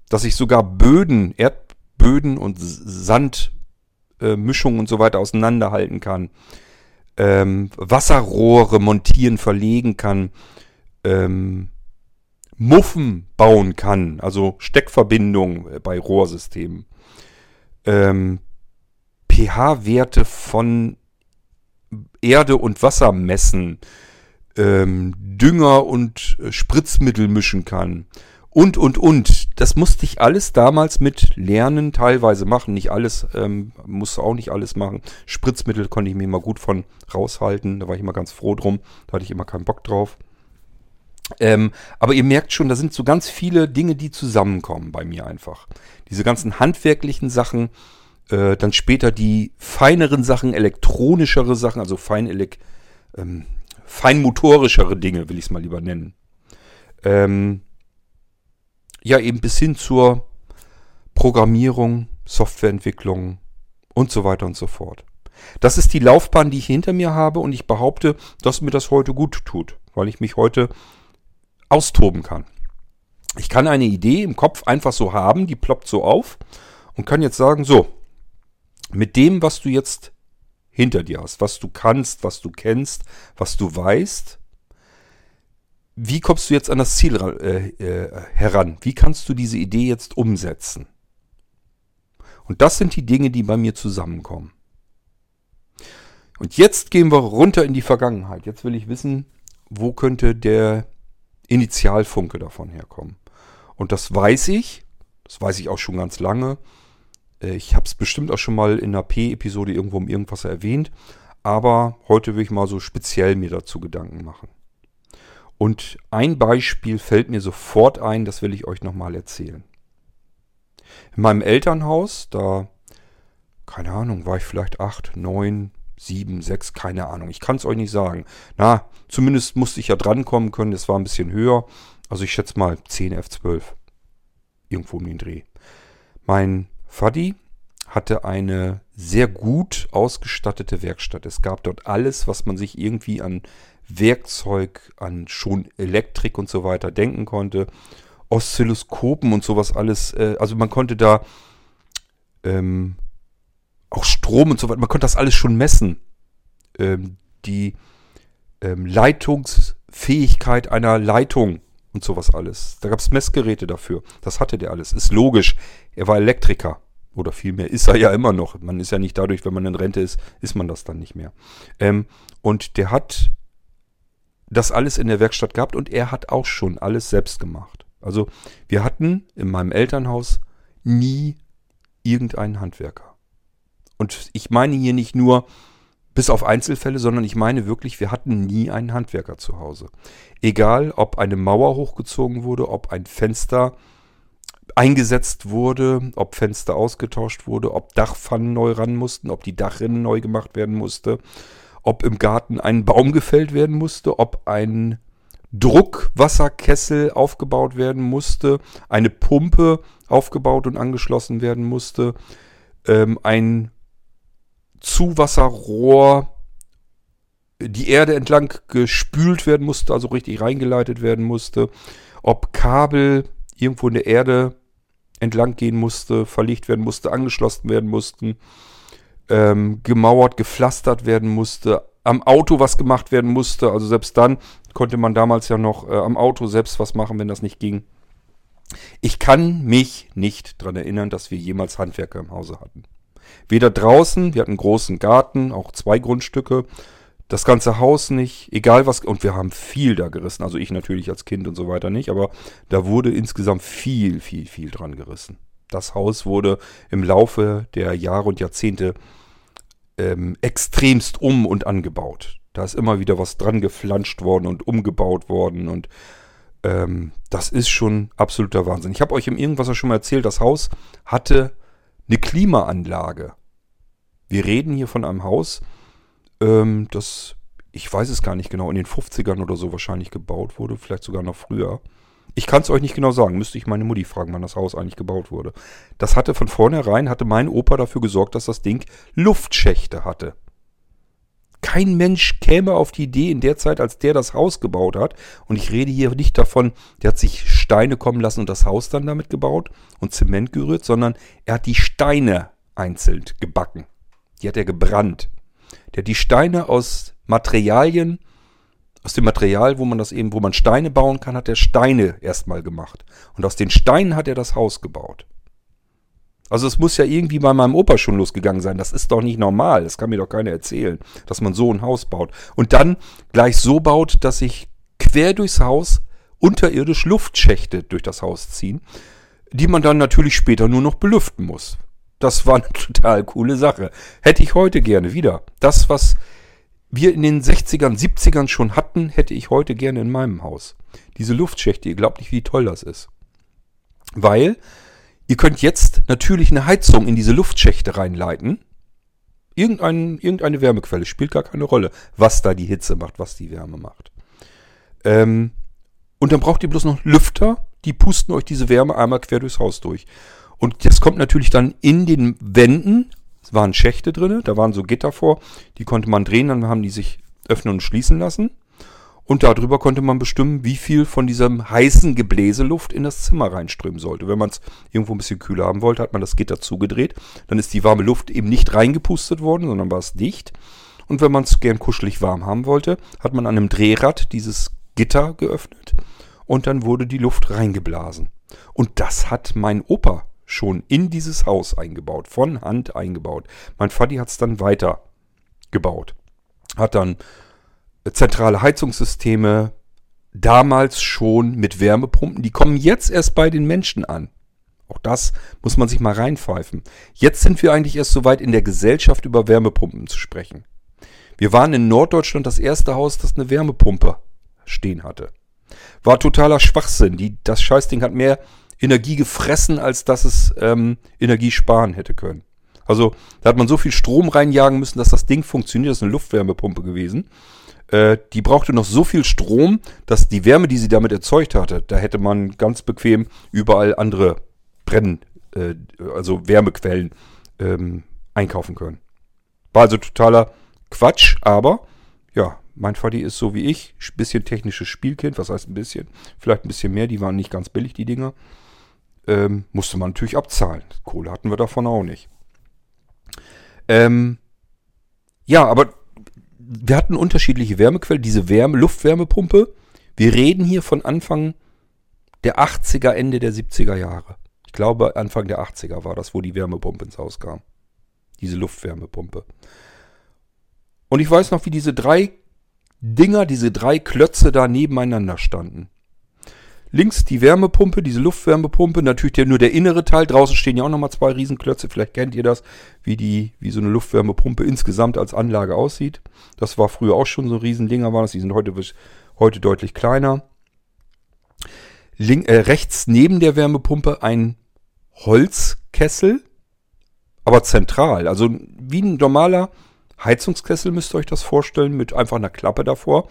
dass ich sogar Böden, Erdböden und Sandmischungen und so weiter auseinanderhalten kann. Ähm, Wasserrohre montieren, verlegen kann, ähm, Muffen bauen kann, also Steckverbindungen bei Rohrsystemen, ähm, pH-Werte von Erde und Wasser messen, ähm, Dünger und Spritzmittel mischen kann und, und, und. Das musste ich alles damals mit Lernen teilweise machen. Nicht alles, ähm, musste auch nicht alles machen. Spritzmittel konnte ich mir immer gut von raushalten. Da war ich immer ganz froh drum. Da hatte ich immer keinen Bock drauf. Ähm, aber ihr merkt schon, da sind so ganz viele Dinge, die zusammenkommen bei mir einfach. Diese ganzen handwerklichen Sachen, äh, dann später die feineren Sachen, elektronischere Sachen, also fein elek- ähm, feinmotorischere Dinge, will ich es mal lieber nennen. Ähm, ja, eben bis hin zur Programmierung, Softwareentwicklung und so weiter und so fort. Das ist die Laufbahn, die ich hinter mir habe und ich behaupte, dass mir das heute gut tut, weil ich mich heute austoben kann. Ich kann eine Idee im Kopf einfach so haben, die ploppt so auf und kann jetzt sagen, so, mit dem, was du jetzt hinter dir hast, was du kannst, was du kennst, was du weißt, wie kommst du jetzt an das Ziel äh, äh, heran? Wie kannst du diese Idee jetzt umsetzen? Und das sind die Dinge, die bei mir zusammenkommen. Und jetzt gehen wir runter in die Vergangenheit. Jetzt will ich wissen, wo könnte der Initialfunke davon herkommen. Und das weiß ich, das weiß ich auch schon ganz lange. Ich habe es bestimmt auch schon mal in einer P-Episode irgendwo um irgendwas erwähnt, aber heute will ich mal so speziell mir dazu Gedanken machen. Und ein Beispiel fällt mir sofort ein, das will ich euch nochmal erzählen. In meinem Elternhaus, da, keine Ahnung, war ich vielleicht acht, neun, sieben, sechs, keine Ahnung. Ich kann es euch nicht sagen. Na, zumindest musste ich ja drankommen können. Das war ein bisschen höher. Also ich schätze mal zehn, elf, zwölf. Irgendwo um den Dreh. Mein Vati hatte eine sehr gut ausgestattete Werkstatt. Es gab dort alles, was man sich irgendwie an Werkzeug, an schon Elektrik und so weiter denken konnte. Oszilloskopen und sowas alles. Also man konnte da... Ähm, auch Strom und so weiter, man konnte das alles schon messen. Ähm, die ähm, Leitungsfähigkeit einer Leitung und sowas alles. Da gab es Messgeräte dafür. Das hatte der alles. Ist logisch. Er war Elektriker. Oder vielmehr ist er ja immer noch. Man ist ja nicht dadurch, wenn man in Rente ist, ist man das dann nicht mehr. Ähm, und der hat das alles in der Werkstatt gehabt und er hat auch schon alles selbst gemacht. Also wir hatten in meinem Elternhaus nie irgendeinen Handwerker. Und ich meine hier nicht nur bis auf Einzelfälle, sondern ich meine wirklich, wir hatten nie einen Handwerker zu Hause. Egal, ob eine Mauer hochgezogen wurde, ob ein Fenster eingesetzt wurde, ob Fenster ausgetauscht wurde, ob Dachpfannen neu ran mussten, ob die Dachrinne neu gemacht werden musste, ob im Garten ein Baum gefällt werden musste, ob ein Druckwasserkessel aufgebaut werden musste, eine Pumpe aufgebaut und angeschlossen werden musste, ähm, ein Zuwasserrohr, die Erde entlang gespült werden musste, also richtig reingeleitet werden musste, ob Kabel irgendwo in der Erde entlang gehen musste, verlegt werden musste, angeschlossen werden mussten, ähm, gemauert, gepflastert werden musste, am Auto was gemacht werden musste, also selbst dann konnte man damals ja noch äh, am Auto selbst was machen, wenn das nicht ging. Ich kann mich nicht daran erinnern, dass wir jemals Handwerker im Hause hatten. Weder draußen, wir hatten einen großen Garten, auch zwei Grundstücke, das ganze Haus nicht, egal was, und wir haben viel da gerissen, also ich natürlich als Kind und so weiter nicht, aber da wurde insgesamt viel, viel, viel dran gerissen. Das Haus wurde im Laufe der Jahre und Jahrzehnte ähm, extremst um- und angebaut. Da ist immer wieder was dran geflanscht worden und umgebaut worden und ähm, das ist schon absoluter Wahnsinn. Ich habe euch im Irgendwas schon mal erzählt, das Haus hatte eine Klimaanlage. Wir reden hier von einem Haus, ähm, das, ich weiß es gar nicht genau, in den fünfzigern oder so wahrscheinlich gebaut wurde, vielleicht sogar noch früher. Ich kann es euch nicht genau sagen, müsste ich meine Mutti fragen, wann das Haus eigentlich gebaut wurde. Das hatte von vornherein, hatte mein Opa dafür gesorgt, dass das Ding Luftschächte hatte. Kein Mensch käme auf die Idee in der Zeit, als der das Haus gebaut hat. Und ich rede hier nicht davon, der hat sich Steine kommen lassen und das Haus dann damit gebaut und Zement gerührt, sondern er hat die Steine einzeln gebacken. Die hat er gebrannt. Der hat die Steine aus Materialien, aus dem Material, wo man das eben, wo man Steine bauen kann, hat er Steine erstmal gemacht. Und aus den Steinen hat er das Haus gebaut. Also es muss ja irgendwie bei meinem Opa schon losgegangen sein. Das ist doch nicht normal. Das kann mir doch keiner erzählen, dass man so ein Haus baut. Und dann gleich so baut, dass sich quer durchs Haus unterirdisch Luftschächte durch das Haus ziehen, die man dann natürlich später nur noch belüften muss. Das war eine total coole Sache. Hätte ich heute gerne wieder. Das, was wir in den sechzigern, siebzigern schon hatten, hätte ich heute gerne in meinem Haus. Diese Luftschächte, ihr glaubt nicht, wie toll das ist. Weil... Ihr könnt jetzt natürlich eine Heizung in diese Luftschächte reinleiten. Irgendein, irgendeine Wärmequelle, spielt gar keine Rolle, was da die Hitze macht, was die Wärme macht. Ähm, und dann braucht ihr bloß noch Lüfter, die pusten euch diese Wärme einmal quer durchs Haus durch. Und das kommt natürlich dann in den Wänden, es waren Schächte drin, da waren so Gitter vor, die konnte man drehen, dann haben die sich öffnen und schließen lassen. Und darüber konnte man bestimmen, wie viel von diesem heißen Gebläseluft in das Zimmer reinströmen sollte. Wenn man es irgendwo ein bisschen kühler haben wollte, hat man das Gitter zugedreht. Dann ist die warme Luft eben nicht reingepustet worden, sondern war es dicht. Und wenn man es gern kuschelig warm haben wollte, hat man an einem Drehrad dieses Gitter geöffnet. Und dann wurde die Luft reingeblasen. Und das hat mein Opa schon in dieses Haus eingebaut, von Hand eingebaut. Mein Vati hat es dann weiter gebaut. Hat dann... zentrale Heizungssysteme damals schon mit Wärmepumpen, die kommen jetzt erst bei den Menschen an. Auch das muss man sich mal reinpfeifen. Jetzt sind wir eigentlich erst so weit in der Gesellschaft, über Wärmepumpen zu sprechen. Wir waren in Norddeutschland das erste Haus, das eine Wärmepumpe stehen hatte. War totaler Schwachsinn. Die, das Scheißding hat mehr Energie gefressen, als dass es ähm, Energie sparen hätte können. Also da hat man so viel Strom reinjagen müssen, dass das Ding funktioniert. Das ist eine Luftwärmepumpe gewesen. Die brauchte noch so viel Strom, dass die Wärme, die sie damit erzeugt hatte, da hätte man ganz bequem überall andere Brennen, äh, also Wärmequellen ähm, einkaufen können. War also totaler Quatsch, aber ja, mein Vati ist so wie ich, ein bisschen technisches Spielkind, was heißt ein bisschen, vielleicht ein bisschen mehr, die waren nicht ganz billig, die Dinger. Ähm, musste man natürlich abzahlen. Kohle hatten wir davon auch nicht. Ähm, ja, aber wir hatten unterschiedliche Wärmequellen, diese Wärme, Luftwärmepumpe. Wir reden hier von Anfang der achtziger, Ende der siebziger Jahre. Ich glaube, Anfang der achtziger war das, wo die Wärmepumpe ins Haus kam. Diese Luftwärmepumpe. Und ich weiß noch, wie diese drei Dinger, diese drei Klötze da nebeneinander standen. Links die Wärmepumpe, diese Luftwärmepumpe, natürlich der, nur der innere Teil. Draußen stehen ja auch nochmal zwei Riesenklötze. Vielleicht kennt ihr das, wie, die, wie so eine Luftwärmepumpe insgesamt als Anlage aussieht. Das war früher auch schon so Riesendinger, waren das. Die sind heute, heute deutlich kleiner. Link, äh, rechts neben der Wärmepumpe ein Holzkessel, aber zentral. Also wie ein normaler Heizungskessel müsst ihr euch das vorstellen, mit einfach einer Klappe davor.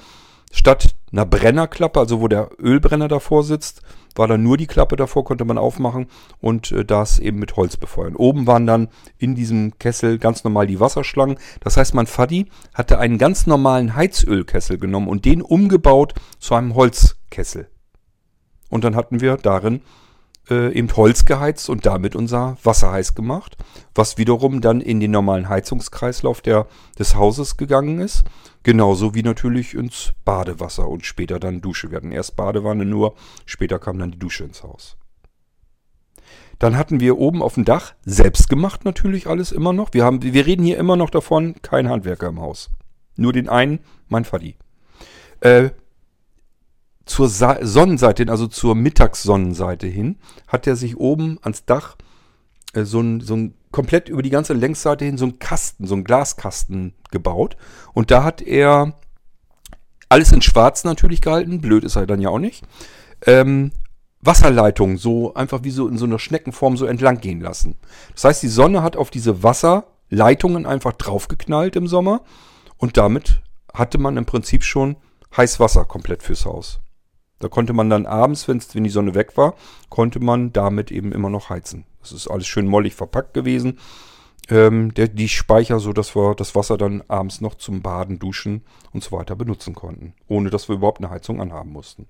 Statt einer Brennerklappe, also wo der Ölbrenner davor sitzt, war dann nur die Klappe davor, konnte man aufmachen und das eben mit Holz befeuern. Oben waren dann in diesem Kessel ganz normal die Wasserschlangen. Das heißt, mein Vati hatte einen ganz normalen Heizölkessel genommen und den umgebaut zu einem Holzkessel. Und dann hatten wir darin äh, eben Holz geheizt und damit unser Wasser heiß gemacht, was wiederum dann in den normalen Heizungskreislauf der, des Hauses gegangen ist. Genauso wie natürlich ins Badewasser und später dann Dusche. Wir hatten erst Badewanne nur, später kam dann die Dusche ins Haus. Dann hatten wir oben auf dem Dach, selbst gemacht natürlich alles immer noch. Wir, haben, wir reden hier immer noch davon, kein Handwerker im Haus. Nur den einen, mein Vati. Äh, zur Sa- Sonnenseite hin, also zur Mittagssonnenseite hin, hat er sich oben ans Dach äh, so ein... So ein komplett über die ganze Längsseite hin so einen Kasten, so einen Glaskasten gebaut. Und da hat er alles in Schwarz natürlich gehalten. Blöd ist er dann ja auch nicht. Ähm, Wasserleitungen so einfach wie so in so einer Schneckenform so entlang gehen lassen. Das heißt, die Sonne hat auf diese Wasserleitungen einfach draufgeknallt im Sommer und damit hatte man im Prinzip schon Heißwasser komplett fürs Haus. Da konnte man dann abends, wenn's, wenn die Sonne weg war, konnte man damit eben immer noch heizen. Das ist alles schön mollig verpackt gewesen. Ähm, der, die Speicher, so dass wir das Wasser dann abends noch zum Baden, Duschen und so weiter benutzen konnten. Ohne dass wir überhaupt eine Heizung anhaben mussten.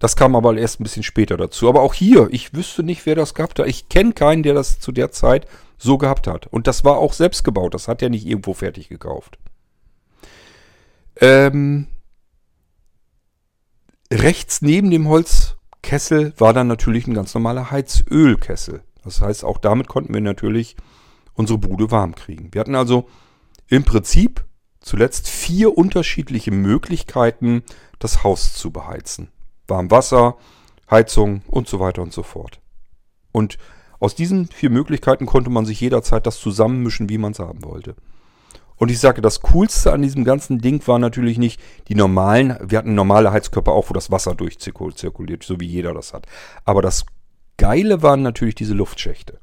Das kam aber erst ein bisschen später dazu. Aber auch hier, ich wüsste nicht, wer das gehabt hat. Ich kenne keinen, der das zu der Zeit so gehabt hat. Und das war auch selbst gebaut. Das hat er nicht irgendwo fertig gekauft. Ähm... Rechts neben dem Holzkessel war dann natürlich ein ganz normaler Heizölkessel. Das heißt, auch damit konnten wir natürlich unsere Bude warm kriegen. Wir hatten also im Prinzip zuletzt vier unterschiedliche Möglichkeiten, das Haus zu beheizen. Warmwasser, Heizung und so weiter und so fort. Und aus diesen vier Möglichkeiten konnte man sich jederzeit das zusammenmischen, wie man es haben wollte. Und ich sage, das Coolste an diesem ganzen Ding war natürlich nicht die normalen, wir hatten normale Heizkörper auch, wo das Wasser durchzirkuliert, so wie jeder das hat. Aber das Geile waren natürlich diese Luftschächte.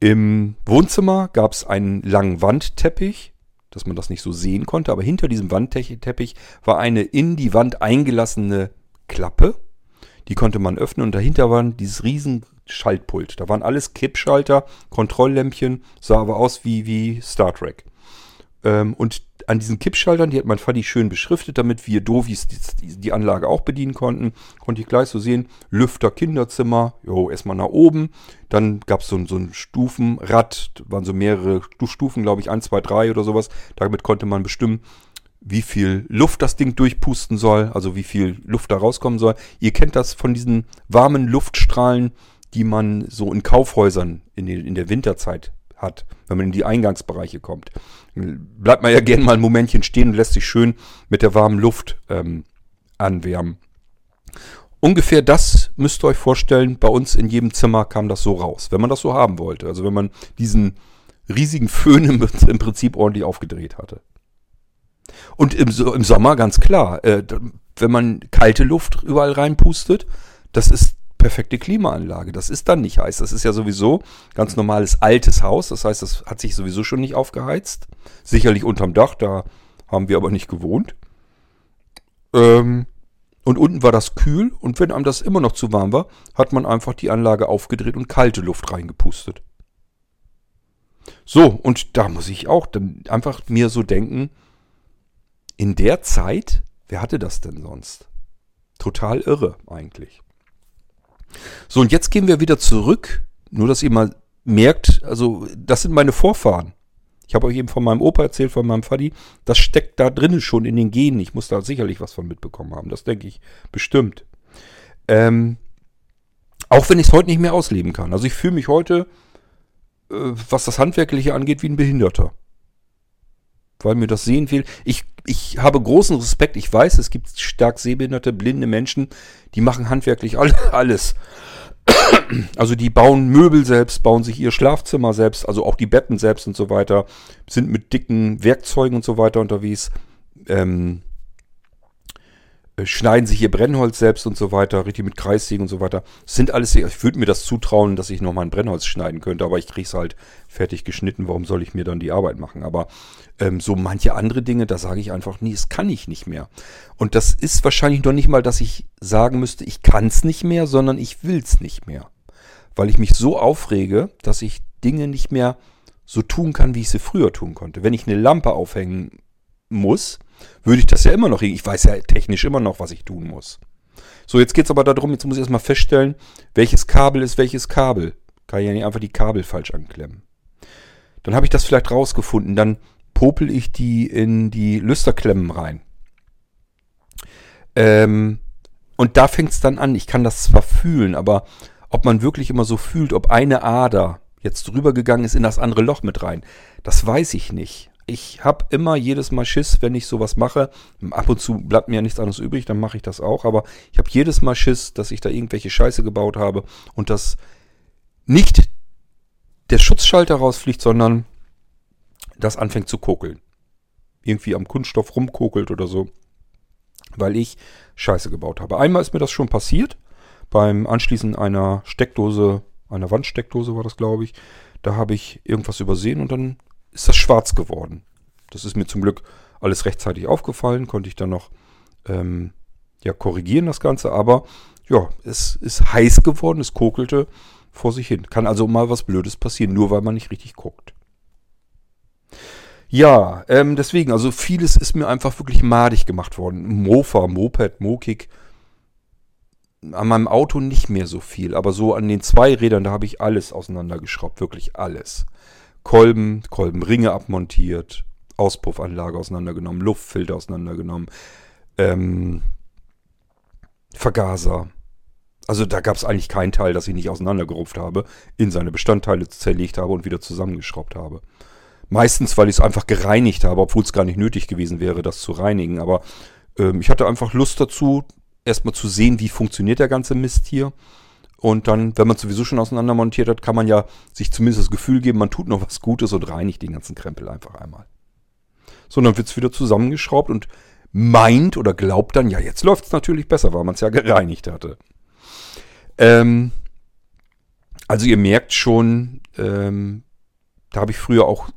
Im Wohnzimmer gab es einen langen Wandteppich, dass man das nicht so sehen konnte, aber hinter diesem Wandteppich war eine in die Wand eingelassene Klappe. Die konnte man öffnen und dahinter war dieses riesen Schaltpult. Da waren alles Kippschalter, Kontrolllämpchen, sah aber aus wie, wie Star Trek. Und an diesen Kippschaltern, die hat mein Vati schön beschriftet, damit wir Dovis die Anlage auch bedienen konnten. Konnte ich gleich so sehen, Lüfter, Kinderzimmer, jo, erstmal nach oben. Dann gab es so, so ein Stufenrad, waren so mehrere Stufen, glaube ich, eins, zwei, drei oder sowas. Damit konnte man bestimmen, wie viel Luft das Ding durchpusten soll, also wie viel Luft da rauskommen soll. Ihr kennt das von diesen warmen Luftstrahlen, die man so in Kaufhäusern in, den, in der Winterzeit hat, wenn man in die Eingangsbereiche kommt. Bleibt man ja gerne mal ein Momentchen stehen und lässt sich schön mit der warmen Luft ähm, anwärmen. Ungefähr das müsst ihr euch vorstellen, bei uns in jedem Zimmer kam das so raus, wenn man das so haben wollte. Also wenn man diesen riesigen Föhn im, im Prinzip ordentlich aufgedreht hatte. Und im, im Sommer ganz klar, äh, wenn man kalte Luft überall reinpustet, das ist perfekte Klimaanlage. Das ist dann nicht heiß. Das ist ja sowieso ganz normales altes Haus. Das heißt, das hat sich sowieso schon nicht aufgeheizt. Sicherlich unterm Dach, da haben wir aber nicht gewohnt. Ähm, und unten war das kühl. Und wenn einem das immer noch zu warm war, hat man einfach die Anlage aufgedreht und kalte Luft reingepustet. So, und da muss ich auch dann einfach mir so denken, in der Zeit, wer hatte das denn sonst? Total irre eigentlich. So, und jetzt gehen wir wieder zurück, nur dass ihr mal merkt, also das sind meine Vorfahren. Ich habe euch eben von meinem Opa erzählt, von meinem Vati, das steckt da drin schon in den Genen. Ich muss da sicherlich was von mitbekommen haben, das denke ich bestimmt. Ähm, auch wenn ich es heute nicht mehr ausleben kann. Also ich fühle mich heute, äh, was das Handwerkliche angeht, wie ein Behinderter. Weil mir das Sehen fehlt. Ich, ich habe großen Respekt. Ich weiß, es gibt stark sehbehinderte, blinde Menschen, die machen handwerklich alles. Also die bauen Möbel selbst, bauen sich ihr Schlafzimmer selbst, also auch die Betten selbst und so weiter, sind mit dicken Werkzeugen und so weiter unterwegs, ähm, schneiden sich ihr Brennholz selbst und so weiter, richtig mit Kreissägen und so weiter. Das sind alles, ich würde mir das zutrauen, dass ich nochmal ein Brennholz schneiden könnte, aber ich kriege es halt fertig geschnitten. Warum soll ich mir dann die Arbeit machen? Aber ähm, so manche andere Dinge, da sage ich einfach, nee, das kann ich nicht mehr. Und das ist wahrscheinlich noch nicht mal, dass ich sagen müsste, ich kann es nicht mehr, sondern ich will es nicht mehr. Weil ich mich so aufrege, dass ich Dinge nicht mehr so tun kann, wie ich sie früher tun konnte. Wenn ich eine Lampe aufhängen muss, würde ich das ja immer noch, ich weiß ja technisch immer noch, was ich tun muss. So, jetzt geht es aber darum, jetzt muss ich erstmal feststellen, welches Kabel ist welches Kabel. Kann ich ja nicht einfach die Kabel falsch anklemmen. Dann habe ich das vielleicht rausgefunden, dann popel ich die in die Lüsterklemmen rein. Ähm, und da fängt es dann an, ich kann das zwar fühlen, aber ob man wirklich immer so fühlt, ob eine Ader jetzt drüber gegangen ist in das andere Loch mit rein, das weiß ich nicht. Ich habe immer jedes Mal Schiss, wenn ich sowas mache. Ab und zu bleibt mir ja nichts anderes übrig, dann mache ich das auch. Aber ich habe jedes Mal Schiss, dass ich da irgendwelche Scheiße gebaut habe und dass nicht der Schutzschalter rausfliegt, sondern das anfängt zu kokeln. Irgendwie am Kunststoff rumkokelt oder so. weil ich Scheiße gebaut habe. Einmal ist mir das schon passiert, beim Anschließen einer Steckdose, einer Wandsteckdose war das, glaube ich. Da habe ich irgendwas übersehen und dann ist das schwarz geworden. Das ist mir zum Glück alles rechtzeitig aufgefallen, konnte ich dann noch ähm, ja, korrigieren das Ganze, aber ja, es ist heiß geworden, es kokelte vor sich hin. Kann also mal was Blödes passieren, nur weil man nicht richtig guckt. Ja, ähm, deswegen, also vieles ist mir einfach wirklich madig gemacht worden. Mofa, Moped, Mokik. An meinem Auto nicht mehr so viel, aber so an den Zweirädern, da habe ich alles auseinandergeschraubt, wirklich alles. Kolben, Kolbenringe abmontiert, Auspuffanlage auseinandergenommen, Luftfilter auseinandergenommen, ähm, Vergaser. Also da gab es eigentlich keinen Teil, das ich nicht auseinandergerupft habe, in seine Bestandteile zerlegt habe und wieder zusammengeschraubt habe. Meistens, weil ich es einfach gereinigt habe, obwohl es gar nicht nötig gewesen wäre, das zu reinigen. Aber ähm, ich hatte einfach Lust dazu, erstmal zu sehen, wie funktioniert der ganze Mist hier. Und dann, wenn man es sowieso schon auseinander montiert hat, kann man ja sich zumindest das Gefühl geben, man tut noch was Gutes und reinigt den ganzen Krempel einfach einmal. So, dann wird es wieder zusammengeschraubt und meint oder glaubt dann, ja, jetzt läuft es natürlich besser, weil man es ja gereinigt hatte. Ähm, also ihr merkt schon, ähm, da habe ich früher auch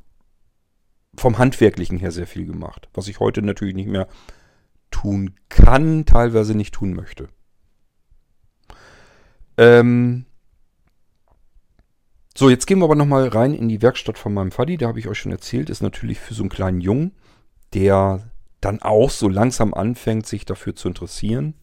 vom Handwerklichen her sehr viel gemacht, was ich heute natürlich nicht mehr tun kann, teilweise nicht tun möchte. Ähm so, jetzt gehen wir aber nochmal rein in die Werkstatt von meinem Vati, da habe ich euch schon erzählt, ist natürlich für so einen kleinen Jungen, der dann auch so langsam anfängt, sich dafür zu interessieren,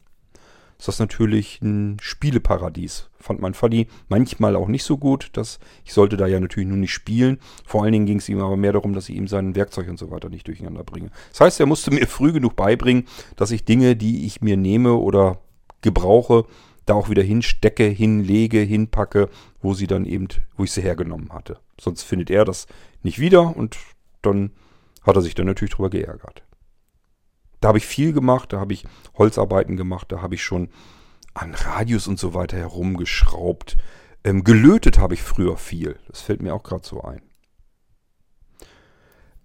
ist das natürlich ein Spieleparadies. Fand mein Vati manchmal auch nicht so gut. Dass, ich sollte da ja natürlich nur nicht spielen. Vor allen Dingen ging es ihm aber mehr darum, dass ich ihm sein Werkzeug und so weiter nicht durcheinander bringe. Das heißt, er musste mir früh genug beibringen, dass ich Dinge, die ich mir nehme oder gebrauche, da auch wieder hinstecke, hinlege, hinpacke, wo sie dann eben, wo ich sie hergenommen hatte. Sonst findet er das nicht wieder und dann hat er sich dann natürlich drüber geärgert. Da habe ich viel gemacht, da habe ich Holzarbeiten gemacht, da habe ich schon an Radius und so weiter herumgeschraubt. Ähm, gelötet habe ich früher viel. Das fällt mir auch gerade so ein.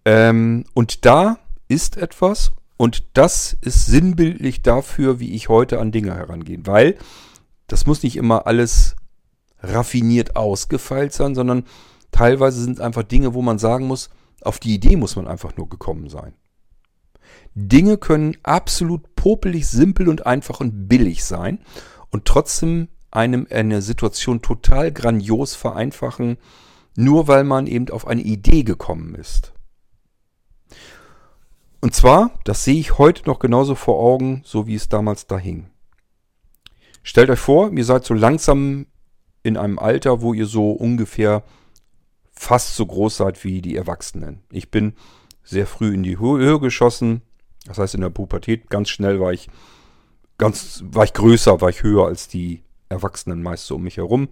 Ähm, und da ist etwas und das ist sinnbildlich dafür, wie ich heute an Dinge herangehe. Weil das muss nicht immer alles raffiniert ausgefeilt sein, sondern teilweise sind es einfach Dinge, wo man sagen muss, auf die Idee muss man einfach nur gekommen sein. Dinge können absolut popelig, simpel und einfach und billig sein und trotzdem einem eine Situation total grandios vereinfachen, nur weil man eben auf eine Idee gekommen ist. Und zwar, das sehe ich heute noch genauso vor Augen, so wie es damals da hing. Stellt euch vor, ihr seid so langsam in einem Alter, wo ihr so ungefähr fast so groß seid wie die Erwachsenen. Ich bin sehr früh in die Höhe geschossen. Das heißt, in der Pubertät ganz schnell war ich ganz, war ich größer, war ich höher als die Erwachsenen meist so um mich herum.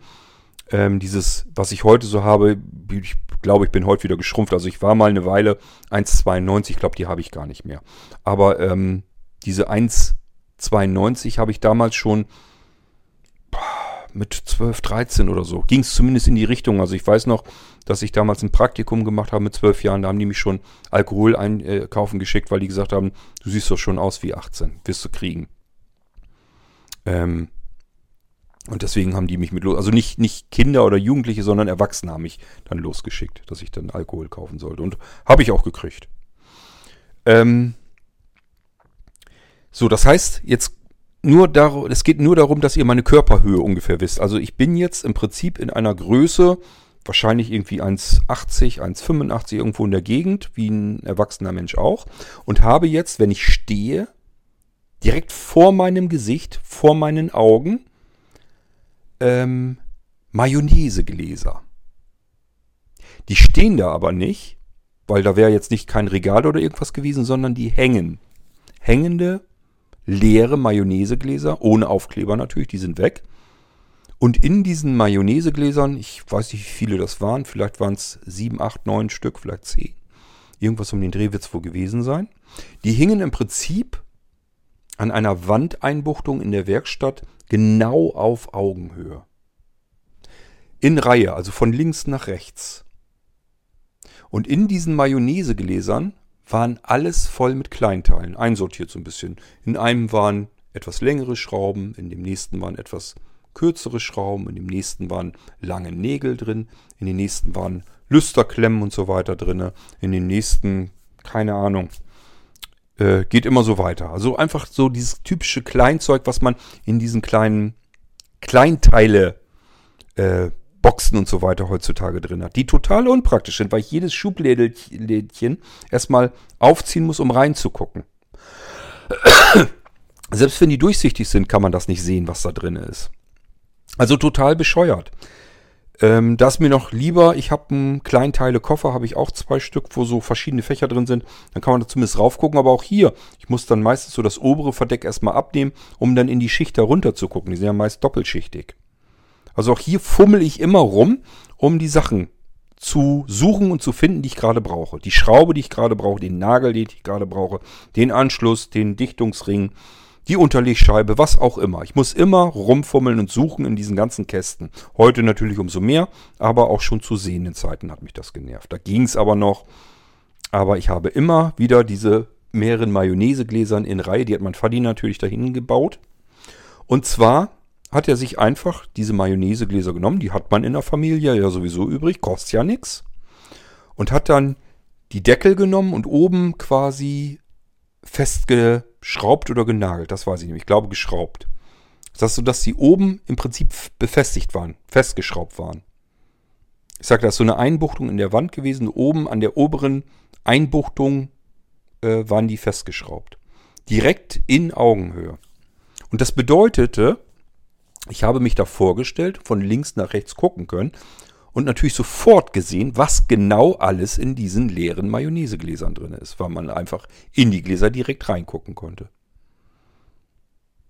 Ähm, dieses, was ich heute so habe, ich glaube, ich bin heute wieder geschrumpft. Also ich war mal eine Weile eins Komma zweiundneunzig, ich glaube, die habe ich gar nicht mehr. Aber ähm, diese eins Komma zweiundneunzig habe ich damals schon mit zwölf, dreizehn oder so. Ging es zumindest in die Richtung. Also ich weiß noch, dass ich damals ein Praktikum gemacht habe mit zwölf Jahren. Da haben die mich schon Alkohol einkaufen geschickt, weil die gesagt haben, du siehst doch schon aus wie achtzehn. Wirst du kriegen. Ähm Und deswegen haben die mich mit los... Also nicht, nicht Kinder oder Jugendliche, sondern Erwachsene haben mich dann losgeschickt, dass ich dann Alkohol kaufen sollte. Und habe ich auch gekriegt. Ähm so, das heißt, jetzt... Nur darum, es geht nur darum, dass ihr meine Körperhöhe ungefähr wisst. Also ich bin jetzt im Prinzip in einer Größe, wahrscheinlich irgendwie eins Komma achtzig, eins Komma fünfundachtzig, irgendwo in der Gegend, wie ein erwachsener Mensch auch. Und habe jetzt, wenn ich stehe, direkt vor meinem Gesicht, vor meinen Augen, ähm, Mayonnaisegläser. Die stehen da aber nicht, weil da wäre jetzt nicht kein Regal oder irgendwas gewesen, sondern die hängen. Hängende leere Mayonnaisegläser, ohne Aufkleber natürlich, die sind weg. Und in diesen Mayonnaisegläsern, ich weiß nicht, wie viele das waren, vielleicht waren es sieben, acht, neun Stück, vielleicht zehn. Irgendwas um den Dreh wird es wohl gewesen sein. Die hingen im Prinzip an einer Wandeinbuchtung in der Werkstatt genau auf Augenhöhe. In Reihe, also von links nach rechts. Und in diesen Mayonnaisegläsern waren alles voll mit Kleinteilen, einsortiert so ein bisschen. In einem waren etwas längere Schrauben, in dem nächsten waren etwas kürzere Schrauben, in dem nächsten waren lange Nägel drin, in den nächsten waren Lüsterklemmen und so weiter drin, in den nächsten, keine Ahnung, äh, geht immer so weiter. Also einfach so dieses typische Kleinzeug, was man in diesen kleinen Kleinteile äh, Boxen und so weiter heutzutage drin hat, die total unpraktisch sind, weil ich jedes Schublädchen erstmal aufziehen muss, um reinzugucken. Selbst wenn die durchsichtig sind, kann man das nicht sehen, was da drin ist. Also total bescheuert. Ähm, da ist mir noch lieber, ich habe einen Kleinteile-Koffer, habe ich auch zwei Stück, wo so verschiedene Fächer drin sind. Dann kann man da zumindest raufgucken, aber auch hier, ich muss dann meistens so das obere Verdeck erstmal abnehmen, um dann in die Schicht darunter zu gucken. Die sind ja meist doppelschichtig. Also auch hier fummel ich immer rum, um die Sachen zu suchen und zu finden, die ich gerade brauche. Die Schraube, die ich gerade brauche, den Nagel, den ich gerade brauche, den Anschluss, den Dichtungsring, die Unterlegscheibe, was auch immer. Ich muss immer rumfummeln und suchen in diesen ganzen Kästen. Heute natürlich umso mehr, aber auch schon zu sehenden Zeiten hat mich das genervt. Da ging es aber noch. Aber ich habe immer wieder diese mehreren Mayonnaisegläsern in Reihe, die hat mein Vati natürlich dahin gebaut. Und zwar hat er sich einfach diese Mayonnaisegläser genommen, die hat man in der Familie ja sowieso übrig, kostet ja nichts. Und hat dann die Deckel genommen und oben quasi festgeschraubt oder genagelt, das weiß ich nicht, ich glaube geschraubt. Das heißt so, dass die oben im Prinzip befestigt waren, festgeschraubt waren. Ich sage, da ist so eine Einbuchtung in der Wand gewesen, oben an der oberen Einbuchtung äh, waren die festgeschraubt. Direkt in Augenhöhe. Und das bedeutete, ich habe mich da vorgestellt, von links nach rechts gucken können und natürlich sofort gesehen, was genau alles in diesen leeren Mayonnaisegläsern drin ist, weil man einfach in die Gläser direkt reingucken konnte.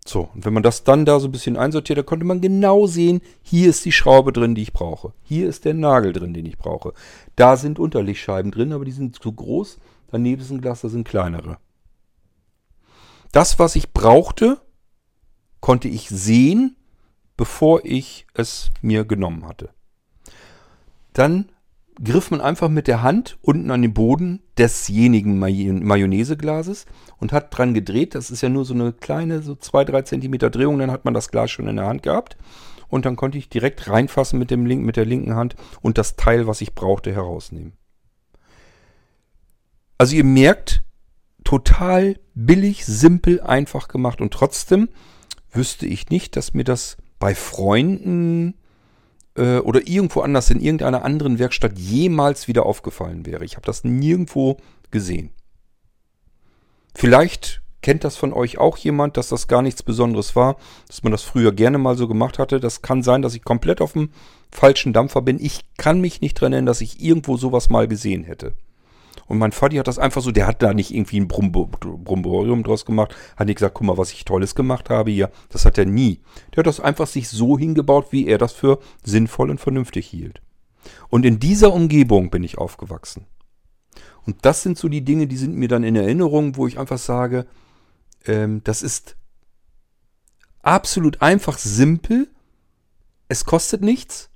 So, und wenn man das dann da so ein bisschen einsortiert, da konnte man genau sehen, hier ist die Schraube drin, die ich brauche. Hier ist der Nagel drin, den ich brauche. Da sind Unterlegscheiben drin, aber die sind zu groß. Daneben ist ein Glas, da sind kleinere. Das, was ich brauchte, konnte ich sehen, bevor ich es mir genommen hatte. Dann griff man einfach mit der Hand unten an den Boden desjenigen May- Mayonnaiseglases und hat dran gedreht. Das ist ja nur so eine kleine, so zwei bis drei Zentimeter Drehung, dann hat man das Glas schon in der Hand gehabt. Und dann konnte ich direkt reinfassen mit dem Link- mit der linken Hand und das Teil, was ich brauchte, herausnehmen. Also ihr merkt, total billig, simpel, einfach gemacht und trotzdem wüsste ich nicht, dass mir das bei Freunden äh, oder irgendwo anders in irgendeiner anderen Werkstatt jemals wieder aufgefallen wäre. Ich habe das nirgendwo gesehen. Vielleicht kennt das von euch auch jemand, dass das gar nichts Besonderes war, dass man das früher gerne mal so gemacht hatte. Das kann sein, dass ich komplett auf dem falschen Dampfer bin. Ich kann mich nicht dran erinnern, dass ich irgendwo sowas mal gesehen hätte. Und mein Vati hat das einfach so, der hat da nicht irgendwie ein Brumborium draus gemacht, hat nicht gesagt, guck mal, was ich Tolles gemacht habe hier. Das hat er nie. Der hat das einfach sich so hingebaut, wie er das für sinnvoll und vernünftig hielt. Und in dieser Umgebung bin ich aufgewachsen. Und das sind so die Dinge, die sind mir dann in Erinnerung, wo ich einfach sage, ähm, das ist absolut einfach simpel, es kostet nichts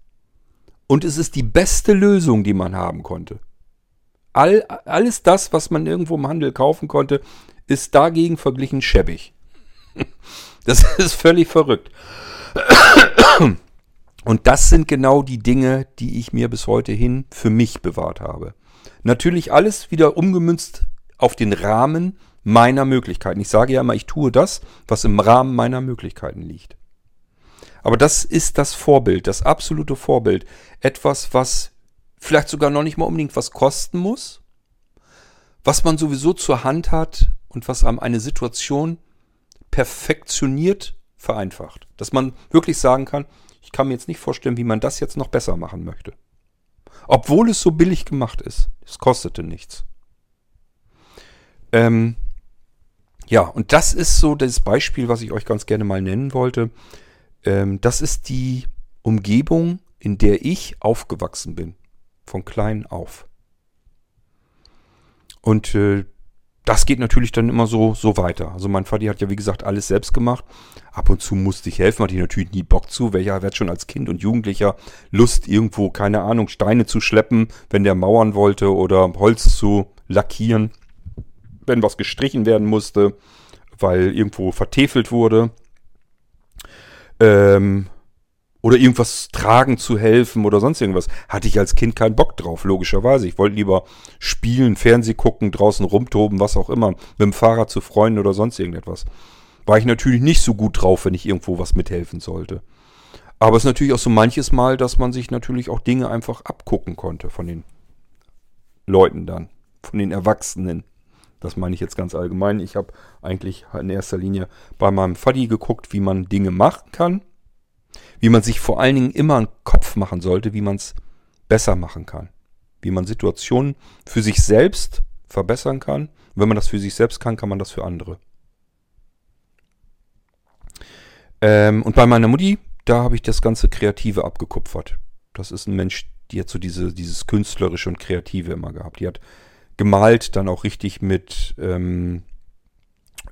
und es ist die beste Lösung, die man haben konnte. All, alles das, was man irgendwo im Handel kaufen konnte, ist dagegen verglichen schäbig. Das ist völlig verrückt. Und das sind genau die Dinge, die ich mir bis heute hin für mich bewahrt habe. Natürlich alles wieder umgemünzt auf den Rahmen meiner Möglichkeiten. Ich sage ja immer, ich tue das, was im Rahmen meiner Möglichkeiten liegt. Aber das ist das Vorbild, das absolute Vorbild. Etwas, was vielleicht sogar noch nicht mal unbedingt was kosten muss, was man sowieso zur Hand hat und was einem eine Situation perfektioniert vereinfacht. Dass man wirklich sagen kann, ich kann mir jetzt nicht vorstellen, wie man das jetzt noch besser machen möchte. Obwohl es so billig gemacht ist. Es kostete nichts. Ähm, ja, und das ist so das Beispiel, was ich euch ganz gerne mal nennen wollte. Ähm, das ist die Umgebung, in der ich aufgewachsen bin. Von klein auf. Und äh, das geht natürlich dann immer so, so weiter. Also mein Vati hat ja wie gesagt alles selbst gemacht. Ab und zu musste ich helfen, hatte ich natürlich nie Bock zu. Welcher hat schon als Kind und Jugendlicher Lust irgendwo, keine Ahnung, Steine zu schleppen, wenn der mauern wollte oder Holz zu lackieren. wenn was gestrichen werden musste, weil irgendwo vertefelt wurde. Ähm, oder irgendwas tragen zu helfen oder sonst irgendwas. Hatte ich als Kind keinen Bock drauf, logischerweise. Ich wollte lieber spielen, Fernseh gucken, draußen rumtoben, was auch immer. Mit dem Fahrrad zu Freunden oder sonst irgendetwas. War ich natürlich nicht so gut drauf, wenn ich irgendwo was mithelfen sollte. Aber es ist natürlich auch so manches Mal, dass man sich natürlich auch Dinge einfach abgucken konnte von den Leuten dann, von den Erwachsenen. Das meine ich jetzt ganz allgemein. Ich habe eigentlich in erster Linie bei meinem Vati geguckt, wie man Dinge machen kann. Wie man sich vor allen Dingen immer einen Kopf machen sollte, wie man es besser machen kann. Wie man Situationen für sich selbst verbessern kann. Und wenn man das für sich selbst kann, kann man das für andere. Ähm, und bei meiner Mutti, da habe ich das ganze Kreative abgekupfert. Das ist ein Mensch, die hat so diese, dieses Künstlerische und Kreative immer gehabt. Die hat gemalt, dann auch richtig mit ähm,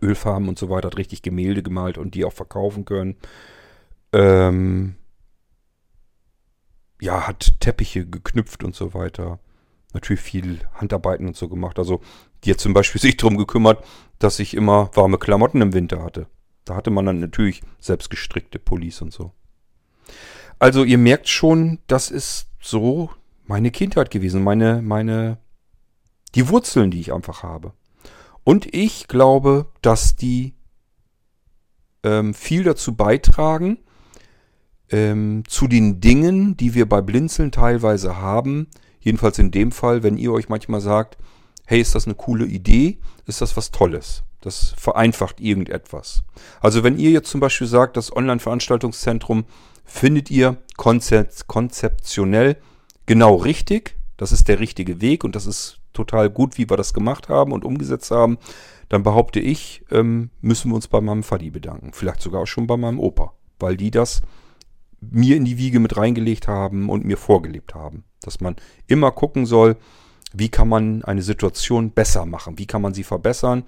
Ölfarben und so weiter, hat richtig Gemälde gemalt und die auch verkaufen können. Ähm, ja, hat Teppiche geknüpft und so weiter. Natürlich viel Handarbeiten und so gemacht. Also die hat zum Beispiel sich darum gekümmert, dass ich immer warme Klamotten im Winter hatte. Da hatte man dann natürlich selbst gestrickte Pullis und so. Also ihr merkt schon, das ist so meine Kindheit gewesen. Meine, meine, die Wurzeln, die ich einfach habe. Und ich glaube, dass die ähm, viel dazu beitragen, ähm, zu den Dingen, die wir bei Blinzeln teilweise haben. Jedenfalls in dem Fall, wenn ihr euch manchmal sagt, hey, ist das eine coole Idee? Ist das was Tolles? Das vereinfacht irgendetwas. Also wenn ihr jetzt zum Beispiel sagt, das Online-Veranstaltungszentrum findet ihr konzeptionell genau richtig, das ist der richtige Weg und das ist total gut, wie wir das gemacht haben und umgesetzt haben, dann behaupte ich, müssen wir uns bei meinem Vati bedanken. Vielleicht sogar auch schon bei meinem Opa, weil die das mir in die Wiege mit reingelegt haben und mir vorgelebt haben. Dass man immer gucken soll, wie kann man eine Situation besser machen, wie kann man sie verbessern.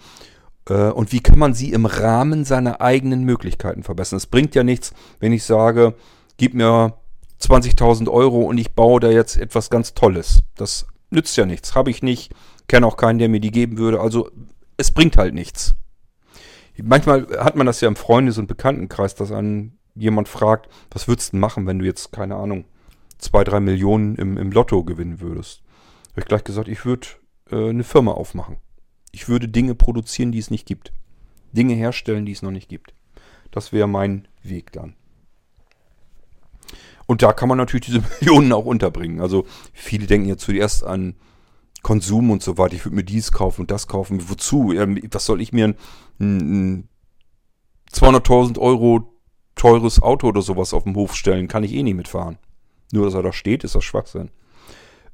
Und wie kann man sie im Rahmen seiner eigenen Möglichkeiten verbessern? Es bringt ja nichts, wenn ich sage, gib mir zwanzigtausend Euro und ich baue da jetzt etwas ganz Tolles. Das nützt ja nichts, habe ich nicht, kenne auch keinen, der mir die geben würde. Also es bringt halt nichts. Manchmal hat man das ja im Freundes- und Bekanntenkreis, dass einen jemand fragt, was würdest du machen, wenn du jetzt, keine Ahnung, zwei, drei Millionen im, im Lotto gewinnen würdest? Da habe ich gleich gesagt, ich würde äh, eine Firma aufmachen. Ich würde Dinge produzieren, die es nicht gibt. Dinge herstellen, die es noch nicht gibt. Das wäre mein Weg dann. Und da kann man natürlich diese Millionen auch unterbringen. Also viele denken ja zuerst an Konsum und so weiter. Ich würde mir dies kaufen und das kaufen. Wozu? Was soll ich mir ein zweihunderttausend Euro teures Auto oder sowas auf dem Hof stellen? Kann ich eh nicht mitfahren. Nur, dass er da steht, ist das Schwachsinn.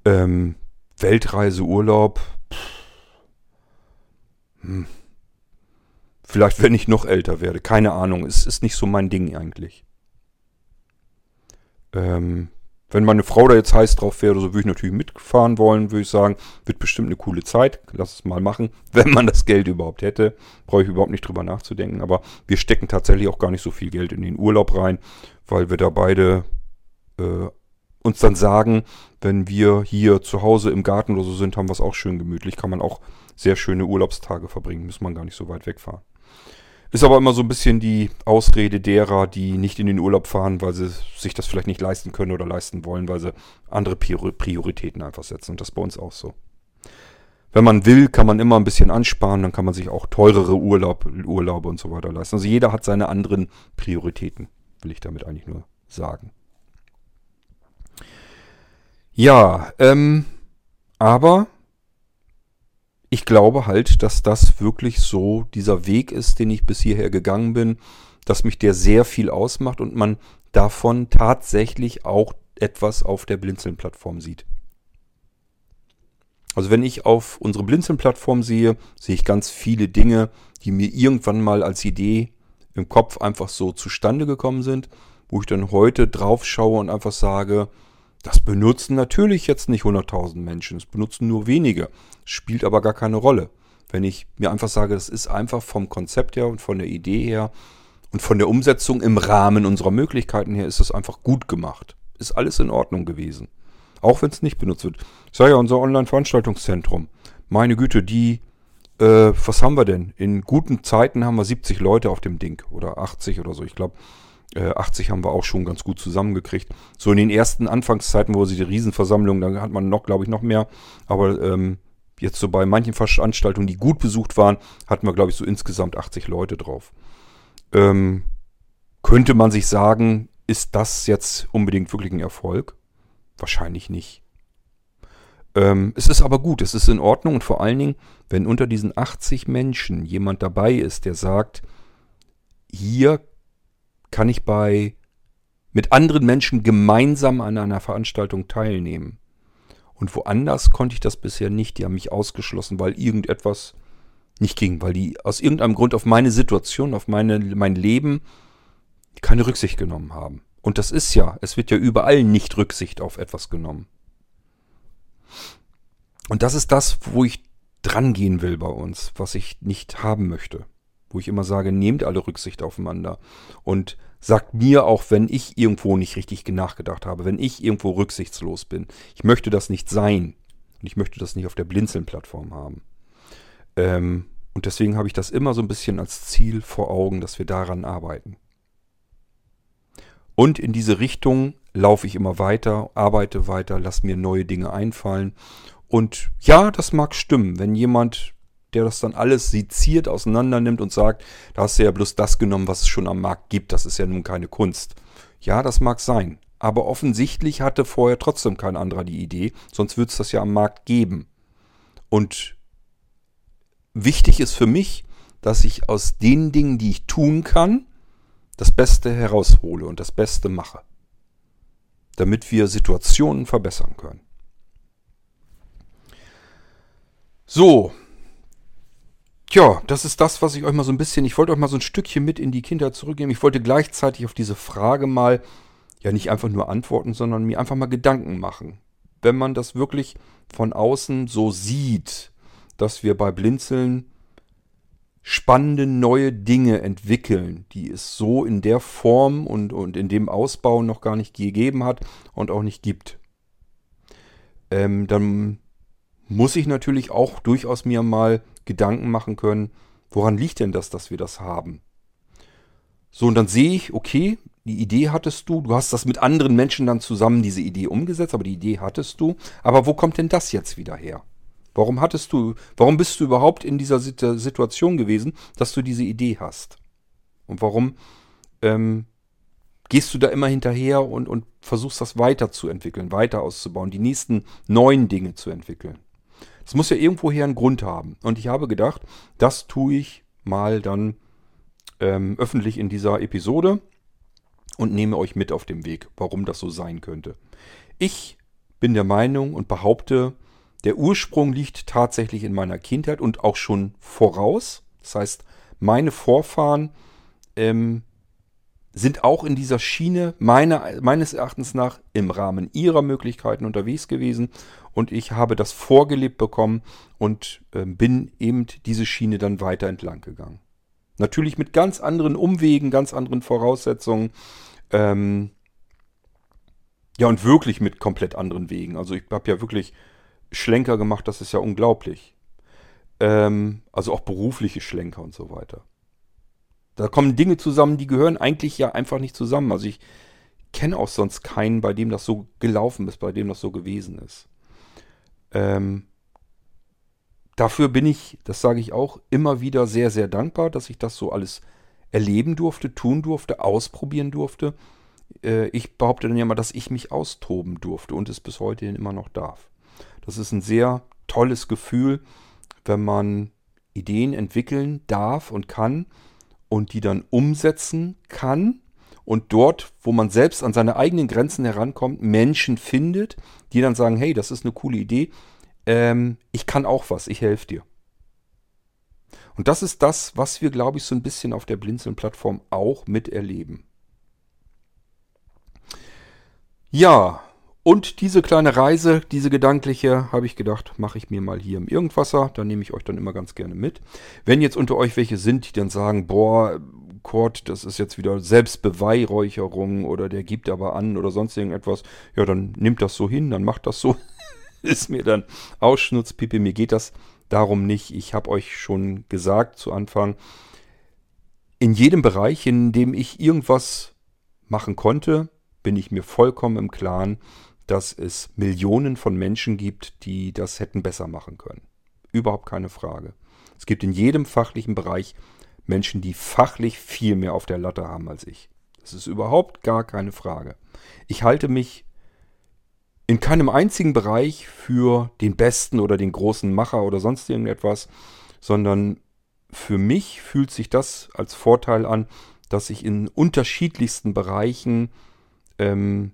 Ähm, Weltreise, Urlaub... Vielleicht, wenn ich noch älter werde. Keine Ahnung. Es ist nicht so mein Ding eigentlich. Ähm, wenn meine Frau da jetzt heiß drauf wäre, so würde ich natürlich mitfahren wollen, würde ich sagen, wird bestimmt eine coole Zeit. Lass es mal machen. Wenn man das Geld überhaupt hätte, brauche ich überhaupt nicht drüber nachzudenken. Aber wir stecken tatsächlich auch gar nicht so viel Geld in den Urlaub rein, weil wir da beide äh, uns dann sagen, wenn wir hier zu Hause im Garten oder so sind, haben wir es auch schön gemütlich. Kann man auch sehr schöne Urlaubstage verbringen, muss man gar nicht so weit wegfahren. Ist aber immer so ein bisschen die Ausrede derer, die nicht in den Urlaub fahren, weil sie sich das vielleicht nicht leisten können oder leisten wollen, weil sie andere Prioritäten einfach setzen. Und das ist bei uns auch so. Wenn man will, kann man immer ein bisschen ansparen, dann kann man sich auch teurere Urlaub, Urlaube und so weiter leisten. Also jeder hat seine anderen Prioritäten, will ich damit eigentlich nur sagen. Ja, ähm, aber... ich glaube halt, dass das wirklich so dieser Weg ist, den ich bis hierher gegangen bin, dass mich der sehr viel ausmacht und man davon tatsächlich auch etwas auf der Blinzeln-Plattform sieht. Also wenn ich auf unsere Blinzeln-Plattform sehe, sehe ich ganz viele Dinge, die mir irgendwann mal als Idee im Kopf einfach so zustande gekommen sind, wo ich dann heute drauf schaue und einfach sage... Das benutzen natürlich jetzt nicht hunderttausend Menschen, es benutzen nur wenige, spielt aber gar keine Rolle. Wenn ich mir einfach sage, das ist einfach vom Konzept her und von der Idee her und von der Umsetzung im Rahmen unserer Möglichkeiten her, ist das einfach gut gemacht. Ist alles in Ordnung gewesen, auch wenn es nicht benutzt wird. Ich sage ja, unser Online-Veranstaltungszentrum, meine Güte, die äh, was haben wir denn? In guten Zeiten haben wir siebzig Leute auf dem Ding oder achtzig oder so. Ich glaube, äh, achtzig haben wir auch schon ganz gut zusammengekriegt. So in den ersten Anfangszeiten, wo sie die Riesenversammlung, da hat man noch, glaube ich, noch mehr. Aber ähm, jetzt so bei manchen Veranstaltungen, die gut besucht waren, hatten wir, glaube ich, so insgesamt achtzig Leute drauf. Ähm, könnte man sich sagen, ist das jetzt unbedingt wirklich ein Erfolg? Wahrscheinlich nicht. Ähm, es ist aber gut, es ist in Ordnung und vor allen Dingen, wenn unter diesen achtzig Menschen jemand dabei ist, der sagt, hier kann ich bei mit anderen Menschen gemeinsam an einer Veranstaltung teilnehmen. Und woanders konnte ich das bisher nicht. Die haben mich ausgeschlossen, weil irgendetwas nicht ging, weil die aus irgendeinem Grund auf meine Situation, auf meine, mein Leben keine Rücksicht genommen haben. Und das ist ja, es wird ja überall nicht Rücksicht auf etwas genommen. Und das ist das, wo ich dran gehen will bei uns, was ich nicht haben möchte. Wo ich immer sage, nehmt alle Rücksicht aufeinander. Und sagt mir auch, wenn ich irgendwo nicht richtig nachgedacht habe, wenn ich irgendwo rücksichtslos bin. Ich möchte das nicht sein. Und ich möchte das nicht auf der Blinzeln-Plattform haben. Ähm, und deswegen habe ich das immer so ein bisschen als Ziel vor Augen, dass wir daran arbeiten. Und in diese Richtung laufe ich immer weiter, arbeite weiter, lasse mir neue Dinge einfallen. Und ja, das mag stimmen, wenn jemand, der das dann alles seziert, auseinander nimmt und sagt, da hast du ja bloß das genommen, was es schon am Markt gibt, das ist ja nun keine Kunst. Ja, das mag sein, aber offensichtlich hatte vorher trotzdem kein anderer die Idee, sonst würde es das ja am Markt geben. Und wichtig ist für mich, dass ich aus den Dingen, die ich tun kann, das Beste heraushole und das Beste mache, damit wir Situationen verbessern können. So, tja, das ist das, was ich euch mal so ein bisschen, ich wollte euch mal so ein Stückchen mit in die Kindheit zurücknehmen. Ich wollte gleichzeitig auf diese Frage mal, ja nicht einfach nur antworten, sondern mir einfach mal Gedanken machen. Wenn man das wirklich von außen so sieht, dass wir bei Blinzeln spannende neue Dinge entwickeln, die es so in der Form und, und in dem Ausbau noch gar nicht gegeben hat und auch nicht gibt. Ähm, dann muss ich natürlich auch durchaus mir mal Gedanken machen können, woran liegt denn das, dass wir das haben? So, und dann sehe ich, okay, die Idee hattest du, du hast das mit anderen Menschen dann zusammen diese Idee umgesetzt, aber die Idee hattest du, aber wo kommt denn das jetzt wieder her? Warum hattest du, warum bist du überhaupt in dieser Situation gewesen, dass du diese Idee hast? Und warum ähm, gehst du da immer hinterher und, und versuchst das weiterzuentwickeln, weiter auszubauen, die nächsten neuen Dinge zu entwickeln? Das muss ja irgendwoher einen Grund haben. Und ich habe gedacht, das tue ich mal dann ähm, öffentlich in dieser Episode und nehme euch mit auf dem Weg, warum das so sein könnte. Ich bin der Meinung und behaupte, der Ursprung liegt tatsächlich in meiner Kindheit und auch schon voraus. Das heißt, meine Vorfahren ähm, sind auch in dieser Schiene meiner, meines Erachtens nach im Rahmen ihrer Möglichkeiten unterwegs gewesen. Und ich habe das vorgelebt bekommen und ähm, bin eben diese Schiene dann weiter entlang gegangen. Natürlich mit ganz anderen Umwegen, ganz anderen Voraussetzungen. Ähm, ja, und wirklich mit komplett anderen Wegen. Also ich habe ja wirklich Schlenker gemacht, das ist ja unglaublich. Ähm, also auch berufliche Schlenker und so weiter. Da kommen Dinge zusammen, die gehören eigentlich ja einfach nicht zusammen. Also ich kenne auch sonst keinen, bei dem das so gelaufen ist, bei dem das so gewesen ist. Ähm, dafür bin ich, das sage ich auch, immer wieder sehr, sehr dankbar, dass ich das so alles erleben durfte, tun durfte, ausprobieren durfte. Äh, ich behaupte dann ja mal, dass ich mich austoben durfte und es bis heute immer noch darf. Das ist ein sehr tolles Gefühl, wenn man Ideen entwickeln darf und kann und die dann umsetzen kann und dort, wo man selbst an seine eigenen Grenzen herankommt, Menschen findet, die dann sagen, hey, das ist eine coole Idee, ähm, ich kann auch was, ich helfe dir. Und das ist das, was wir, glaube ich, so ein bisschen auf der Blinzeln-Plattform auch miterleben. Ja, und diese kleine Reise, diese gedankliche, habe ich gedacht, mache ich mir mal hier im Irgendwasser. Da nehme ich euch dann immer ganz gerne mit. Wenn jetzt unter euch welche sind, die dann sagen, boah, Kurt, das ist jetzt wieder Selbstbeweihräucherung oder der gibt aber an oder sonst irgendetwas. Ja, dann nimmt das so hin, dann macht das so. Ist mir dann Ausschnutz, Pipi, mir geht das darum nicht. Ich habe euch schon gesagt zu Anfang, in jedem Bereich, in dem ich irgendwas machen konnte, bin ich mir vollkommen im Klaren, dass es Millionen von Menschen gibt, die das hätten besser machen können. Überhaupt keine Frage. Es gibt in jedem fachlichen Bereich Menschen, die fachlich viel mehr auf der Latte haben als ich. Das ist überhaupt gar keine Frage. Ich halte mich in keinem einzigen Bereich für den Besten oder den großen Macher oder sonst irgendetwas, sondern für mich fühlt sich das als Vorteil an, dass ich in unterschiedlichsten Bereichen ähm,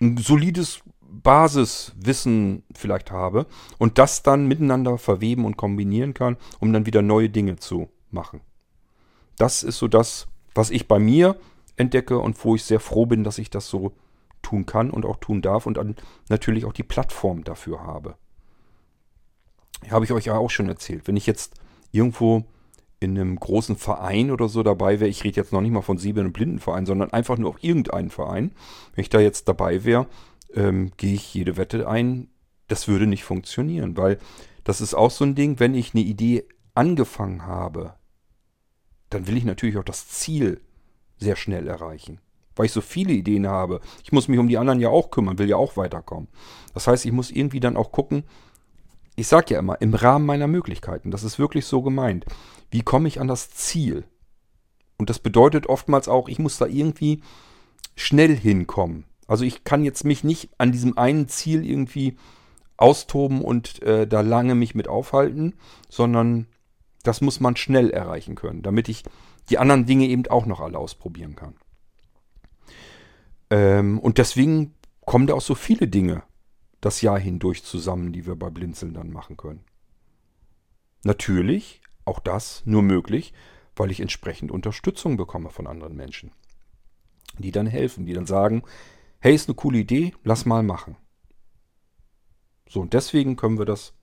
ein solides Basiswissen vielleicht habe und das dann miteinander verweben und kombinieren kann, um dann wieder neue Dinge zu machen. Das ist so das, was ich bei mir entdecke und wo ich sehr froh bin, dass ich das so tun kann und auch tun darf und dann natürlich auch die Plattform dafür habe. Habe ich euch ja auch schon erzählt. Wenn ich jetzt irgendwo in einem großen Verein oder so dabei wäre, ich rede jetzt noch nicht mal von Sehenden- und Blindenverein, sondern einfach nur auf irgendeinen Verein, wenn ich da jetzt dabei wäre, ähm, gehe ich jede Wette ein, das würde nicht funktionieren, weil das ist auch so ein Ding, wenn ich eine Idee angefangen habe, dann will ich natürlich auch das Ziel sehr schnell erreichen, weil ich so viele Ideen habe. Ich muss mich um die anderen ja auch kümmern, will ja auch weiterkommen. Das heißt, ich muss irgendwie dann auch gucken, ich sage ja immer, im Rahmen meiner Möglichkeiten, das ist wirklich so gemeint, wie komme ich an das Ziel? Und das bedeutet oftmals auch, ich muss da irgendwie schnell hinkommen. Also ich kann jetzt mich nicht an diesem einen Ziel irgendwie austoben und äh, da lange mich mit aufhalten, sondern das muss man schnell erreichen können, damit ich die anderen Dinge eben auch noch alle ausprobieren kann. Ähm, und deswegen kommen da auch so viele Dinge das Jahr hindurch zusammen, die wir bei Blinzeln dann machen können. Natürlich, auch das nur möglich, weil ich entsprechend Unterstützung bekomme von anderen Menschen, die dann helfen, die dann sagen, hey, ist eine coole Idee, lass mal machen. So, und deswegen können wir das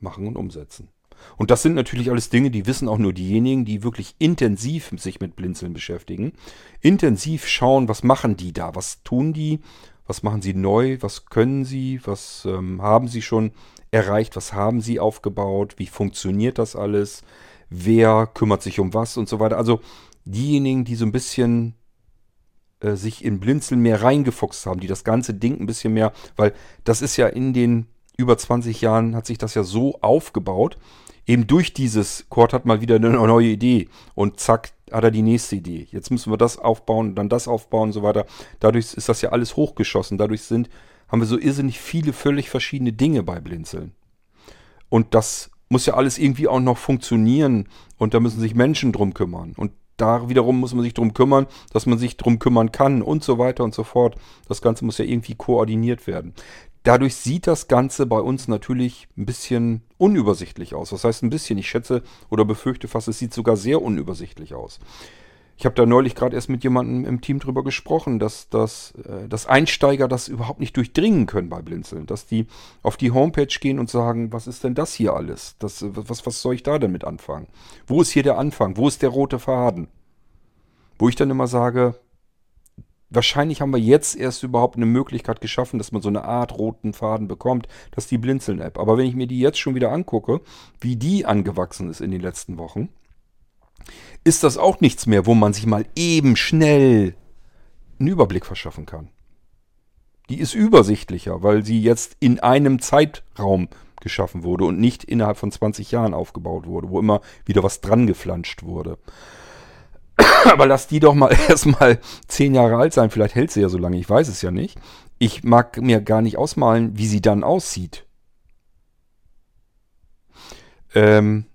machen und umsetzen. Und das sind natürlich alles Dinge, die wissen auch nur diejenigen, die wirklich intensiv sich mit Blinzeln beschäftigen, intensiv schauen, was machen die da, was tun die, was machen sie neu, was können sie, was ähm, haben sie schon erreicht, was haben sie aufgebaut, wie funktioniert das alles, wer kümmert sich um was und so weiter. Also diejenigen, die so ein bisschen äh, sich in Blinzeln mehr reingefuchst haben, die das ganze Ding ein bisschen mehr, weil das ist ja in den über zwanzig Jahren hat sich das ja so aufgebaut, eben durch dieses, Kurt hat mal wieder eine neue Idee und zack, hat er die nächste Idee. Jetzt müssen wir das aufbauen, dann das aufbauen und so weiter. Dadurch ist das ja alles hochgeschossen. Dadurch sind, haben wir so irrsinnig viele völlig verschiedene Dinge bei Blinzeln. Und das muss ja alles irgendwie auch noch funktionieren. Und da müssen sich Menschen drum kümmern. Und da wiederum muss man sich drum kümmern, dass man sich drum kümmern kann und so weiter und so fort. Das Ganze muss ja irgendwie koordiniert werden. Dadurch sieht das Ganze bei uns natürlich ein bisschen unübersichtlich aus. Was heißt ein bisschen? Ich schätze oder befürchte fast, es sieht sogar sehr unübersichtlich aus. Ich habe da neulich gerade erst mit jemandem im Team drüber gesprochen, dass, dass, dass Einsteiger das überhaupt nicht durchdringen können bei Blinzeln. Dass die auf die Homepage gehen und sagen, was ist denn das hier alles? Das, was, was soll ich da denn mit anfangen? Wo ist hier der Anfang? Wo ist der rote Faden? Wo ich dann immer sage, wahrscheinlich haben wir jetzt erst überhaupt eine Möglichkeit geschaffen, dass man so eine Art roten Faden bekommt. Das ist die Blinzeln-App. Aber wenn ich mir die jetzt schon wieder angucke, wie die angewachsen ist in den letzten Wochen, ist das auch nichts mehr, wo man sich mal eben schnell einen Überblick verschaffen kann. Die ist übersichtlicher, weil sie jetzt in einem Zeitraum geschaffen wurde und nicht innerhalb von zwanzig Jahren aufgebaut wurde, wo immer wieder was dran geflanscht wurde. Aber lass die doch mal erstmal zehn Jahre alt sein. Vielleicht hält sie ja so lange, ich weiß es ja nicht. Ich mag mir gar nicht ausmalen, wie sie dann aussieht. Ähm,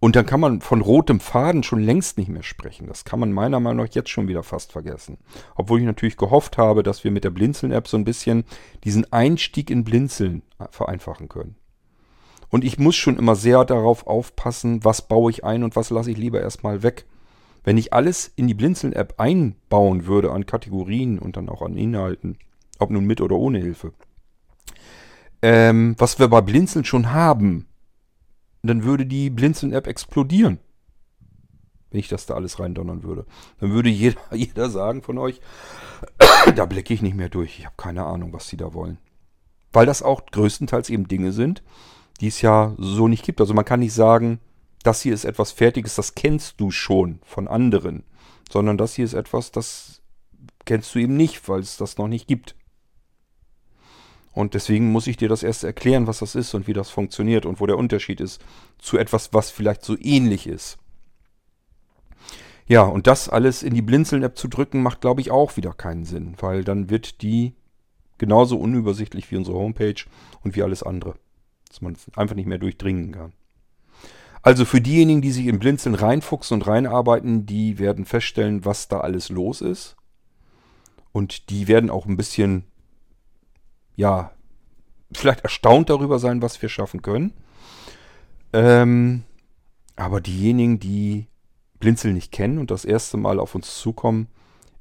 und dann kann man von rotem Faden schon längst nicht mehr sprechen. Das kann man meiner Meinung nach jetzt schon wieder fast vergessen. Obwohl ich natürlich gehofft habe, dass wir mit der Blinzeln-App so ein bisschen diesen Einstieg in Blinzeln vereinfachen können. Und ich muss schon immer sehr darauf aufpassen, was baue ich ein und was lasse ich lieber erstmal weg. Wenn ich alles in die Blinzeln-App einbauen würde an Kategorien und dann auch an Inhalten, ob nun mit oder ohne Hilfe, ähm, was wir bei Blinzeln schon haben, dann würde die Blinzeln-App explodieren, wenn ich das da alles reindonnern würde. Dann würde jeder, jeder sagen von euch, da blicke ich nicht mehr durch, ich habe keine Ahnung, was sie da wollen. Weil das auch größtenteils eben Dinge sind, die es ja so nicht gibt. Also man kann nicht sagen, das hier ist etwas Fertiges, das kennst du schon von anderen, sondern das hier ist etwas, das kennst du eben nicht, weil es das noch nicht gibt. Und deswegen muss ich dir das erst erklären, was das ist und wie das funktioniert und wo der Unterschied ist zu etwas, was vielleicht so ähnlich ist. Ja, und das alles in die Blinzeln-App zu drücken, macht, glaube ich, auch wieder keinen Sinn, weil dann wird die genauso unübersichtlich wie unsere Homepage und wie alles andere, dass man es einfach nicht mehr durchdringen kann. Also für diejenigen, die sich in Blinzeln reinfuchsen und reinarbeiten, die werden feststellen, was da alles los ist. Und die werden auch ein bisschen, ja, vielleicht erstaunt darüber sein, was wir schaffen können. Ähm, aber diejenigen, die Blinzeln nicht kennen und das erste Mal auf uns zukommen,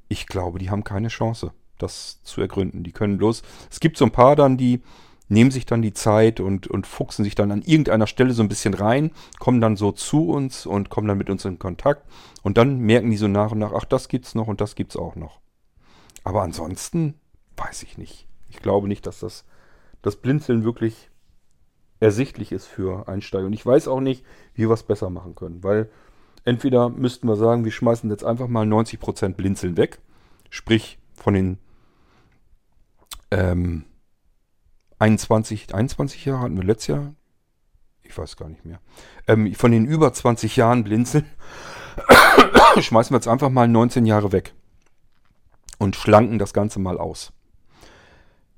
ich glaube, die haben keine Chance, das zu ergründen. Die können bloß, es gibt so ein paar dann, die nehmen sich dann die Zeit und, und fuchsen sich dann an irgendeiner Stelle so ein bisschen rein, kommen dann so zu uns und kommen dann mit uns in Kontakt und dann merken die so nach und nach, ach, das gibt's noch und das gibt's auch noch. Aber ansonsten weiß ich nicht. Ich glaube nicht, dass das, das Blinzeln wirklich ersichtlich ist für Einsteiger. Und ich weiß auch nicht, wie wir es besser machen können, weil entweder müssten wir sagen, wir schmeißen jetzt einfach mal neunzig Prozent Blinzeln weg. Sprich, von den ähm, einundzwanzig, einundzwanzig Jahre hatten wir letztes Jahr. Ich weiß gar nicht mehr. Ähm, von den über zwanzig Jahren Blinzeln schmeißen wir jetzt einfach mal neunzehn Jahre weg. Und schlanken das Ganze mal aus.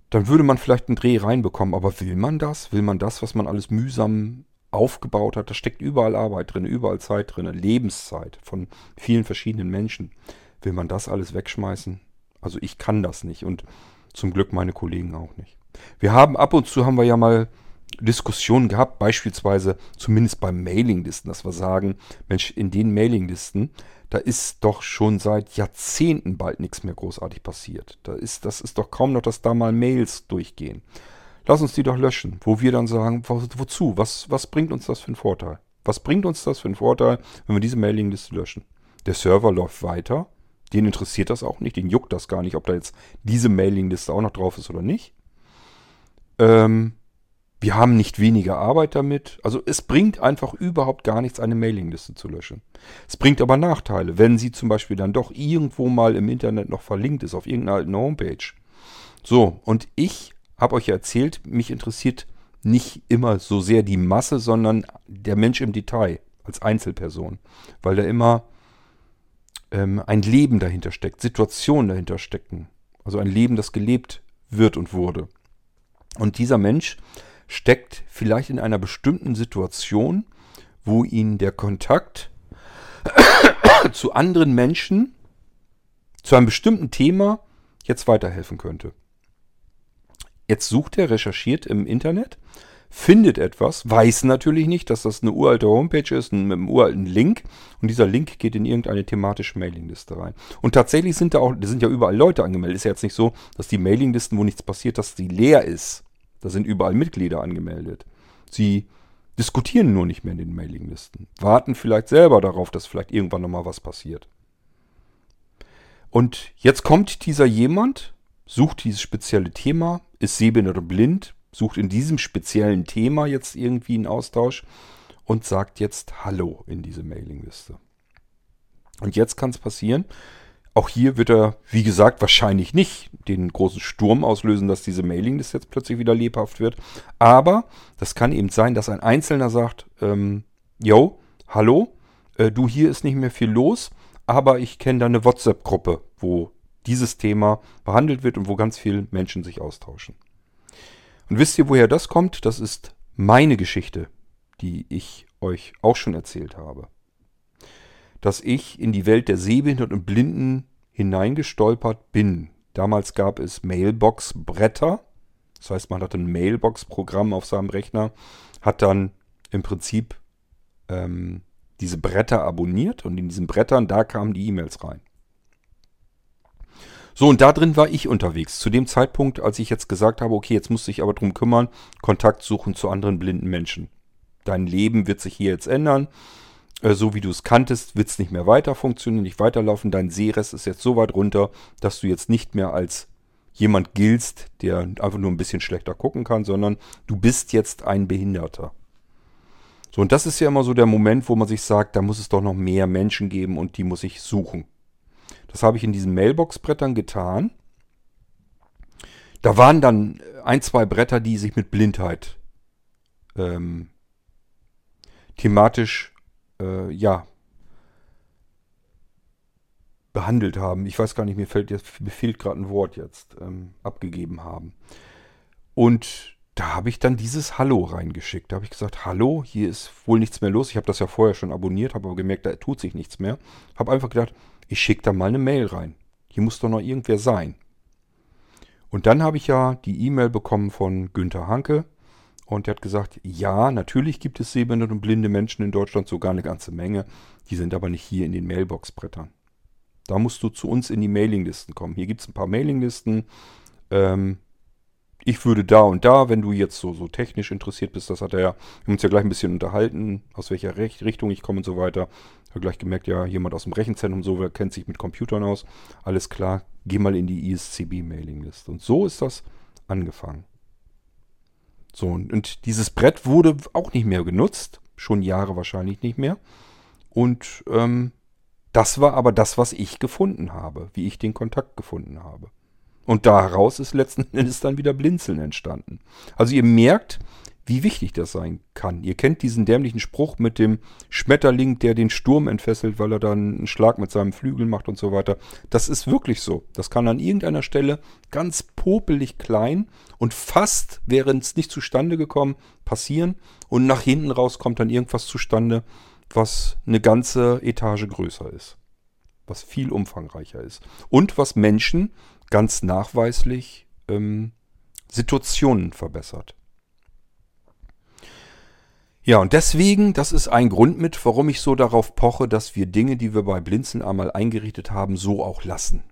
Dann würde man vielleicht einen Dreh reinbekommen. Aber will man das? Will man das, was man alles mühsam aufgebaut hat, da steckt überall Arbeit drin, überall Zeit drin, Lebenszeit von vielen verschiedenen Menschen. Will man das alles wegschmeißen? Also ich kann das nicht und zum Glück meine Kollegen auch nicht. Wir haben ab und zu haben wir ja mal Diskussionen gehabt, beispielsweise zumindest bei Mailinglisten, dass wir sagen, Mensch, in den Mailinglisten, da ist doch schon seit Jahrzehnten bald nichts mehr großartig passiert. Da ist, das ist doch kaum noch, dass da mal Mails durchgehen. Lass uns die doch löschen, wo wir dann sagen, wo, wozu, was, was bringt uns das für einen Vorteil? Was bringt uns das für einen Vorteil, wenn wir diese Mailingliste löschen? Der Server läuft weiter, den interessiert das auch nicht, den juckt das gar nicht, ob da jetzt diese Mailingliste auch noch drauf ist oder nicht. Ähm, wir haben nicht weniger Arbeit damit. Also es bringt einfach überhaupt gar nichts, eine Mailingliste zu löschen. Es bringt aber Nachteile, wenn sie zum Beispiel dann doch irgendwo mal im Internet noch verlinkt ist, auf irgendeiner alten Homepage. So, und ich habe euch ja erzählt, mich interessiert nicht immer so sehr die Masse, sondern der Mensch im Detail, als Einzelperson. Weil da immer ähm, ein Leben dahinter steckt, Situationen dahinter stecken. Also ein Leben, das gelebt wird und wurde. Und dieser Mensch steckt vielleicht in einer bestimmten Situation, wo ihn der Kontakt zu anderen Menschen, zu einem bestimmten Thema, jetzt weiterhelfen könnte. Jetzt sucht er, recherchiert im Internet, findet etwas, weiß natürlich nicht, dass das eine uralte Homepage ist, mit einem uralten Link. Und dieser Link geht in irgendeine thematische Mailingliste rein. Und tatsächlich sind da auch, da sind ja überall Leute angemeldet. Ist ja jetzt nicht so, dass die Mailinglisten, wo nichts passiert, dass die leer ist. Da sind überall Mitglieder angemeldet. Sie diskutieren nur nicht mehr in den Mailinglisten. Warten vielleicht selber darauf, dass vielleicht irgendwann nochmal was passiert. Und jetzt kommt dieser jemand, sucht dieses spezielle Thema, ist sehbehindert oder blind, sucht in diesem speziellen Thema jetzt irgendwie einen Austausch und sagt jetzt Hallo in diese Mailingliste. Und jetzt kann es passieren, auch hier wird er, wie gesagt, wahrscheinlich nicht den großen Sturm auslösen, dass diese Mailingliste jetzt plötzlich wieder lebhaft wird. Aber das kann eben sein, dass ein Einzelner sagt, ähm, yo, hallo, äh, du, hier ist nicht mehr viel los, aber ich kenne da eine WhatsApp-Gruppe, wo dieses Thema behandelt wird und wo ganz viele Menschen sich austauschen. Und wisst ihr, woher das kommt? Das ist meine Geschichte, die ich euch auch schon erzählt habe. Dass ich in die Welt der Sehbehinderten und Blinden hineingestolpert bin. Damals gab es Mailbox-Bretter. Das heißt, man hatte ein Mailbox-Programm auf seinem Rechner, hat dann im Prinzip ähm, diese Bretter abonniert und in diesen Brettern, da kamen die E-Mails rein. So, und da drin war ich unterwegs. Zu dem Zeitpunkt, als ich jetzt gesagt habe, okay, jetzt musst du dich aber drum kümmern, Kontakt suchen zu anderen blinden Menschen. Dein Leben wird sich hier jetzt ändern. Äh, so wie du es kanntest, wird es nicht mehr weiter funktionieren, nicht weiterlaufen. Dein Sehrest ist jetzt so weit runter, dass du jetzt nicht mehr als jemand giltst, der einfach nur ein bisschen schlechter gucken kann, sondern du bist jetzt ein Behinderter. So, und das ist ja immer so der Moment, wo man sich sagt, da muss es doch noch mehr Menschen geben und die muss ich suchen. Das habe ich in diesen Mailbox-Brettern getan. Da waren dann ein, zwei Bretter, die sich mit Blindheit ähm, thematisch äh, ja behandelt haben. Ich weiß gar nicht, mir fällt jetzt, mir fehlt gerade ein Wort jetzt, ähm, abgegeben haben. Und da habe ich dann dieses Hallo reingeschickt. Da habe ich gesagt, hallo, hier ist wohl nichts mehr los. Ich habe das ja vorher schon abonniert, habe aber gemerkt, da tut sich nichts mehr. Habe einfach gedacht, ich schicke da mal eine Mail rein. Hier muss doch noch irgendwer sein. Und dann habe ich ja die E-Mail bekommen von Günter Hanke. Und der hat gesagt, ja, natürlich gibt es sehbehinderte und blinde Menschen in Deutschland, sogar eine ganze Menge. Die sind aber nicht hier in den Mailbox-Brettern. Da musst du zu uns in die Mailinglisten kommen. Hier gibt es ein paar Mailinglisten. Ähm, ich würde da und da, wenn du jetzt so, so technisch interessiert bist, das hat er ja, wir haben uns ja gleich ein bisschen unterhalten, aus welcher Rech- Richtung ich komme und so weiter. Ich habe gleich gemerkt, ja, jemand aus dem Rechenzentrum, so, wer kennt sich mit Computern aus? Alles klar, geh mal in die I S C B-Mailingliste. Und so ist das angefangen. So, und, und dieses Brett wurde auch nicht mehr genutzt, schon Jahre wahrscheinlich nicht mehr. Und ähm, das war aber das, was ich gefunden habe, wie ich den Kontakt gefunden habe. Und daraus ist letzten Endes dann wieder Blinzeln entstanden. Also ihr merkt, wie wichtig das sein kann. Ihr kennt diesen dämlichen Spruch mit dem Schmetterling, der den Sturm entfesselt, weil er dann einen Schlag mit seinem Flügel macht und so weiter. Das ist wirklich so. Das kann an irgendeiner Stelle ganz popelig klein und fast, wäre es nicht zustande gekommen, passieren. Und nach hinten raus kommt dann irgendwas zustande, was eine ganze Etage größer ist. Was viel umfangreicher ist. Und was Menschen ganz nachweislich ähm, Situationen verbessert. Ja, und deswegen, das ist ein Grund mit, warum ich so darauf poche, dass wir Dinge, die wir bei Blinzeln einmal eingerichtet haben, so auch lassen.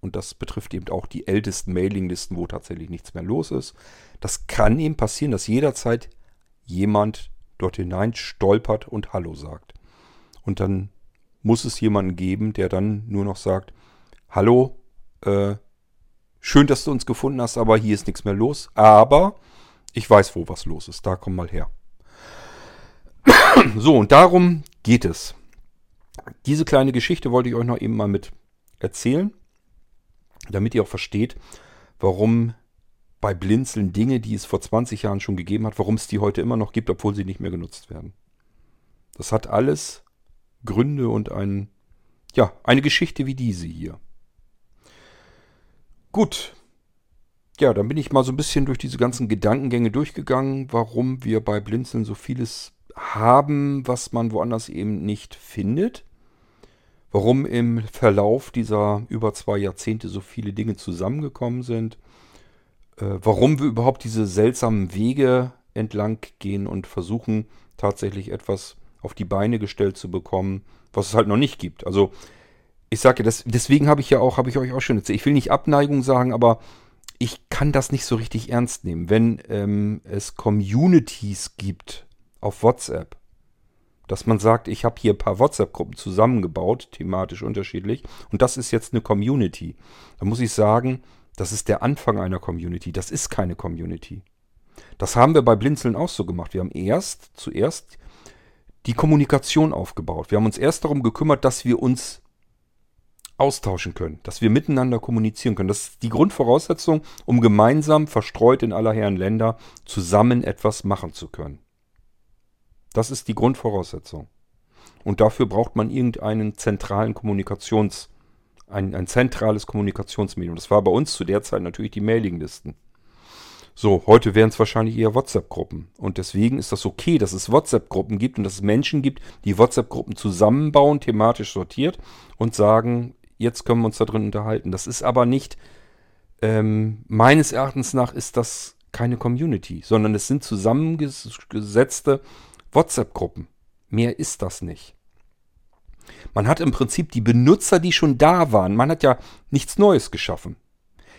Und das betrifft eben auch die ältesten Mailinglisten, wo tatsächlich nichts mehr los ist. Das kann eben passieren, dass jederzeit jemand dort hinein stolpert und Hallo sagt. Und dann muss es jemanden geben, der dann nur noch sagt, Hallo, Äh, schön, dass du uns gefunden hast, aber hier ist nichts mehr los. Aber ich weiß, wo was los ist. Da komm mal her. So, und darum geht es. Diese kleine Geschichte wollte ich euch noch eben mal mit erzählen, damit ihr auch versteht, warum bei Blinzeln Dinge, die es vor zwanzig Jahren schon gegeben hat, warum es die heute immer noch gibt, obwohl sie nicht mehr genutzt werden. Das hat alles Gründe und ein, ja, eine Geschichte wie diese hier. Gut, ja, dann bin ich mal so ein bisschen durch diese ganzen Gedankengänge durchgegangen, warum wir bei Blinzeln so vieles haben, was man woanders eben nicht findet. Warum im Verlauf dieser über zwei Jahrzehnte so viele Dinge zusammengekommen sind. Äh, warum wir überhaupt diese seltsamen Wege entlang gehen und versuchen, tatsächlich etwas auf die Beine gestellt zu bekommen, was es halt noch nicht gibt. Also, ich sage, das, deswegen habe ich ja auch, habe ich euch auch schon erzählt. Ich will nicht Abneigung sagen, aber ich kann das nicht so richtig ernst nehmen. Wenn ähm, es Communities gibt auf WhatsApp, dass man sagt, ich habe hier ein paar WhatsApp-Gruppen zusammengebaut, thematisch unterschiedlich, und das ist jetzt eine Community. Dann muss ich sagen, das ist der Anfang einer Community. Das ist keine Community. Das haben wir bei Blinzeln auch so gemacht. Wir haben erst, zuerst die Kommunikation aufgebaut. Wir haben uns erst darum gekümmert, dass wir uns austauschen können, dass wir miteinander kommunizieren können. Das ist die Grundvoraussetzung, um gemeinsam, verstreut in aller Herren Länder, zusammen etwas machen zu können. Das ist die Grundvoraussetzung. Und dafür braucht man irgendeinen zentralen Kommunikations, ein, ein zentrales Kommunikationsmedium. Das war bei uns zu der Zeit natürlich die Mailinglisten. So, heute wären es wahrscheinlich eher WhatsApp-Gruppen. Und deswegen ist das okay, dass es WhatsApp-Gruppen gibt und dass es Menschen gibt, die WhatsApp-Gruppen zusammenbauen, thematisch sortiert und sagen, jetzt können wir uns da drin unterhalten. Das ist aber nicht, ähm, meines Erachtens nach ist das keine Community, sondern es sind zusammengesetzte WhatsApp-Gruppen. Mehr ist das nicht. Man hat im Prinzip die Benutzer, die schon da waren. Man hat ja nichts Neues geschaffen.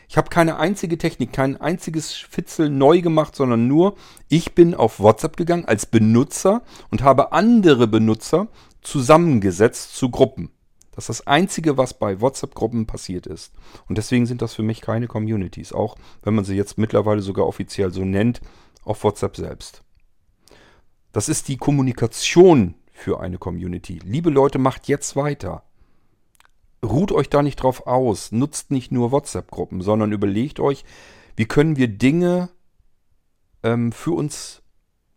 Ich habe keine einzige Technik, kein einziges Fitzel neu gemacht, sondern nur, ich bin auf WhatsApp gegangen als Benutzer und habe andere Benutzer zusammengesetzt zu Gruppen. Das ist das Einzige, was bei WhatsApp-Gruppen passiert ist. Und deswegen sind das für mich keine Communities, auch wenn man sie jetzt mittlerweile sogar offiziell so nennt, auf WhatsApp selbst. Das ist die Kommunikation für eine Community. Liebe Leute, macht jetzt weiter. Ruht euch da nicht drauf aus. Nutzt nicht nur WhatsApp-Gruppen, sondern überlegt euch, wie können wir Dinge ähm, für uns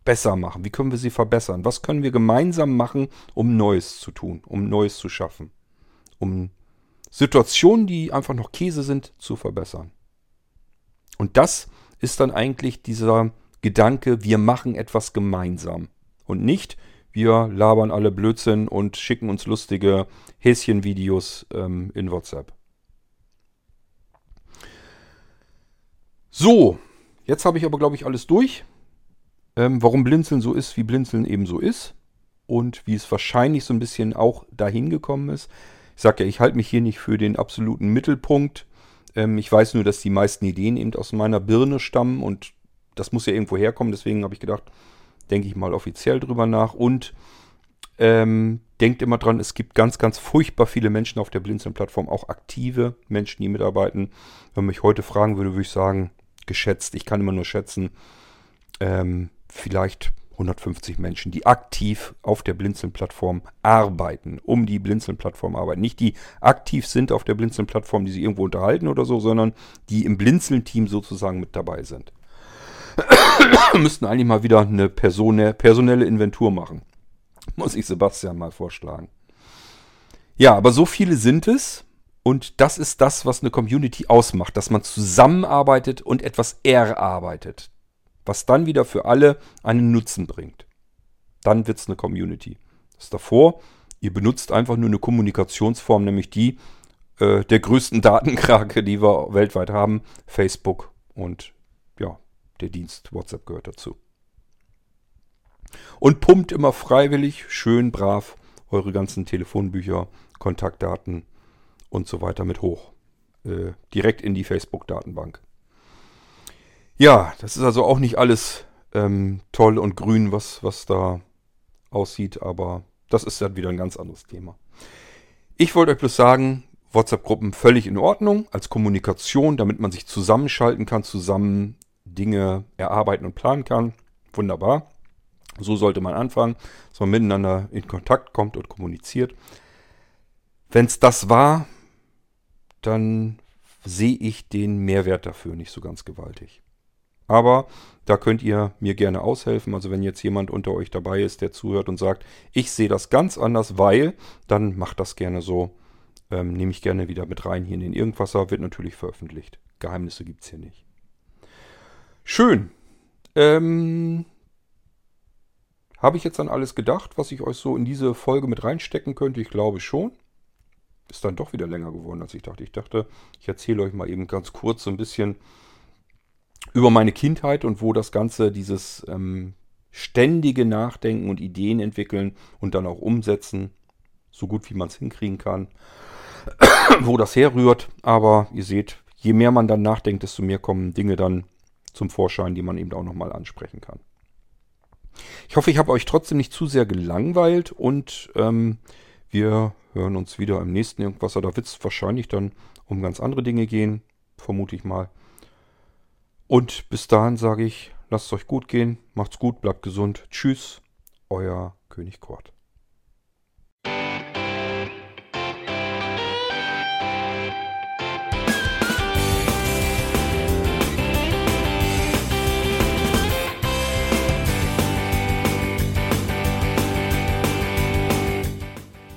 besser machen? Wie können wir sie verbessern? Was können wir gemeinsam machen, um Neues zu tun, um Neues zu schaffen? Um Situationen, die einfach noch Käse sind, zu verbessern. Und das ist dann eigentlich dieser Gedanke, wir machen etwas gemeinsam. Und nicht, wir labern alle Blödsinn und schicken uns lustige Häschenvideos ähm, in WhatsApp. So, jetzt habe ich aber, glaube ich, alles durch. Ähm, warum Blinzeln so ist, wie Blinzeln eben so ist. Und wie es wahrscheinlich so ein bisschen auch dahin gekommen ist. Ich sage ja, ich halte mich hier nicht für den absoluten Mittelpunkt. Ähm, ich weiß nur, dass die meisten Ideen eben aus meiner Birne stammen. Und das muss ja irgendwo herkommen. Deswegen habe ich gedacht, denke ich mal offiziell drüber nach. Und ähm, denkt immer dran, es gibt ganz, ganz furchtbar viele Menschen auf der Blinzeln-Plattform. Auch aktive Menschen, die mitarbeiten. Wenn man mich heute fragen würde, würde ich sagen, geschätzt. Ich kann immer nur schätzen. Ähm, vielleicht hundertfünfzig Menschen, die aktiv auf der Blinzeln-Plattform arbeiten, um die Blinzeln-Plattform arbeiten. Nicht die aktiv sind auf der Blinzeln-Plattform, die sie irgendwo unterhalten oder so, sondern die im Blinzeln-Team sozusagen mit dabei sind. Müssten eigentlich mal wieder eine Person, personelle Inventur machen. Muss ich Sebastian mal vorschlagen. Ja, aber so viele sind es. Und das ist das, was eine Community ausmacht, dass man zusammenarbeitet und etwas erarbeitet. Was dann wieder für alle einen Nutzen bringt. Dann wird es eine Community. Das ist davor, ihr benutzt einfach nur eine Kommunikationsform, nämlich die äh, der größten Datenkrake, die wir weltweit haben, Facebook und ja, der Dienst WhatsApp gehört dazu. Und pumpt immer freiwillig, schön brav, eure ganzen Telefonbücher, Kontaktdaten und so weiter mit hoch. Äh, direkt in die Facebook-Datenbank. Ja, das ist also auch nicht alles ähm, toll und grün, was, was da aussieht, aber das ist dann wieder ein ganz anderes Thema. Ich wollte euch bloß sagen, WhatsApp-Gruppen völlig in Ordnung, als Kommunikation, damit man sich zusammenschalten kann, zusammen Dinge erarbeiten und planen kann. Wunderbar. So sollte man anfangen, dass man miteinander in Kontakt kommt und kommuniziert. Wenn es das war, dann sehe ich den Mehrwert dafür nicht so ganz gewaltig. Aber da könnt ihr mir gerne aushelfen. Also wenn jetzt jemand unter euch dabei ist, der zuhört und sagt, ich sehe das ganz anders, weil, dann macht das gerne so. Ähm, nehme ich gerne wieder mit rein hier in den Irgendwasser. Wird natürlich veröffentlicht. Geheimnisse gibt es hier nicht. Schön. Ähm, habe ich jetzt an alles gedacht, was ich euch so in diese Folge mit reinstecken könnte? Ich glaube schon. Ist dann doch wieder länger geworden, als ich dachte. Ich dachte, ich erzähle euch mal eben ganz kurz so ein bisschen über meine Kindheit und wo das Ganze, dieses ähm, ständige Nachdenken und Ideen entwickeln und dann auch umsetzen, so gut wie man es hinkriegen kann, wo das herrührt. Aber ihr seht, je mehr man dann nachdenkt, desto mehr kommen Dinge dann zum Vorschein, die man eben auch nochmal ansprechen kann. Ich hoffe, ich habe euch trotzdem nicht zu sehr gelangweilt und ähm, wir hören uns wieder im nächsten Irgendwas. Da wird es wahrscheinlich dann um ganz andere Dinge gehen, vermute ich mal. Und bis dahin sage ich, lasst es euch gut gehen, macht's gut, bleibt gesund. Tschüss, euer König Kurt.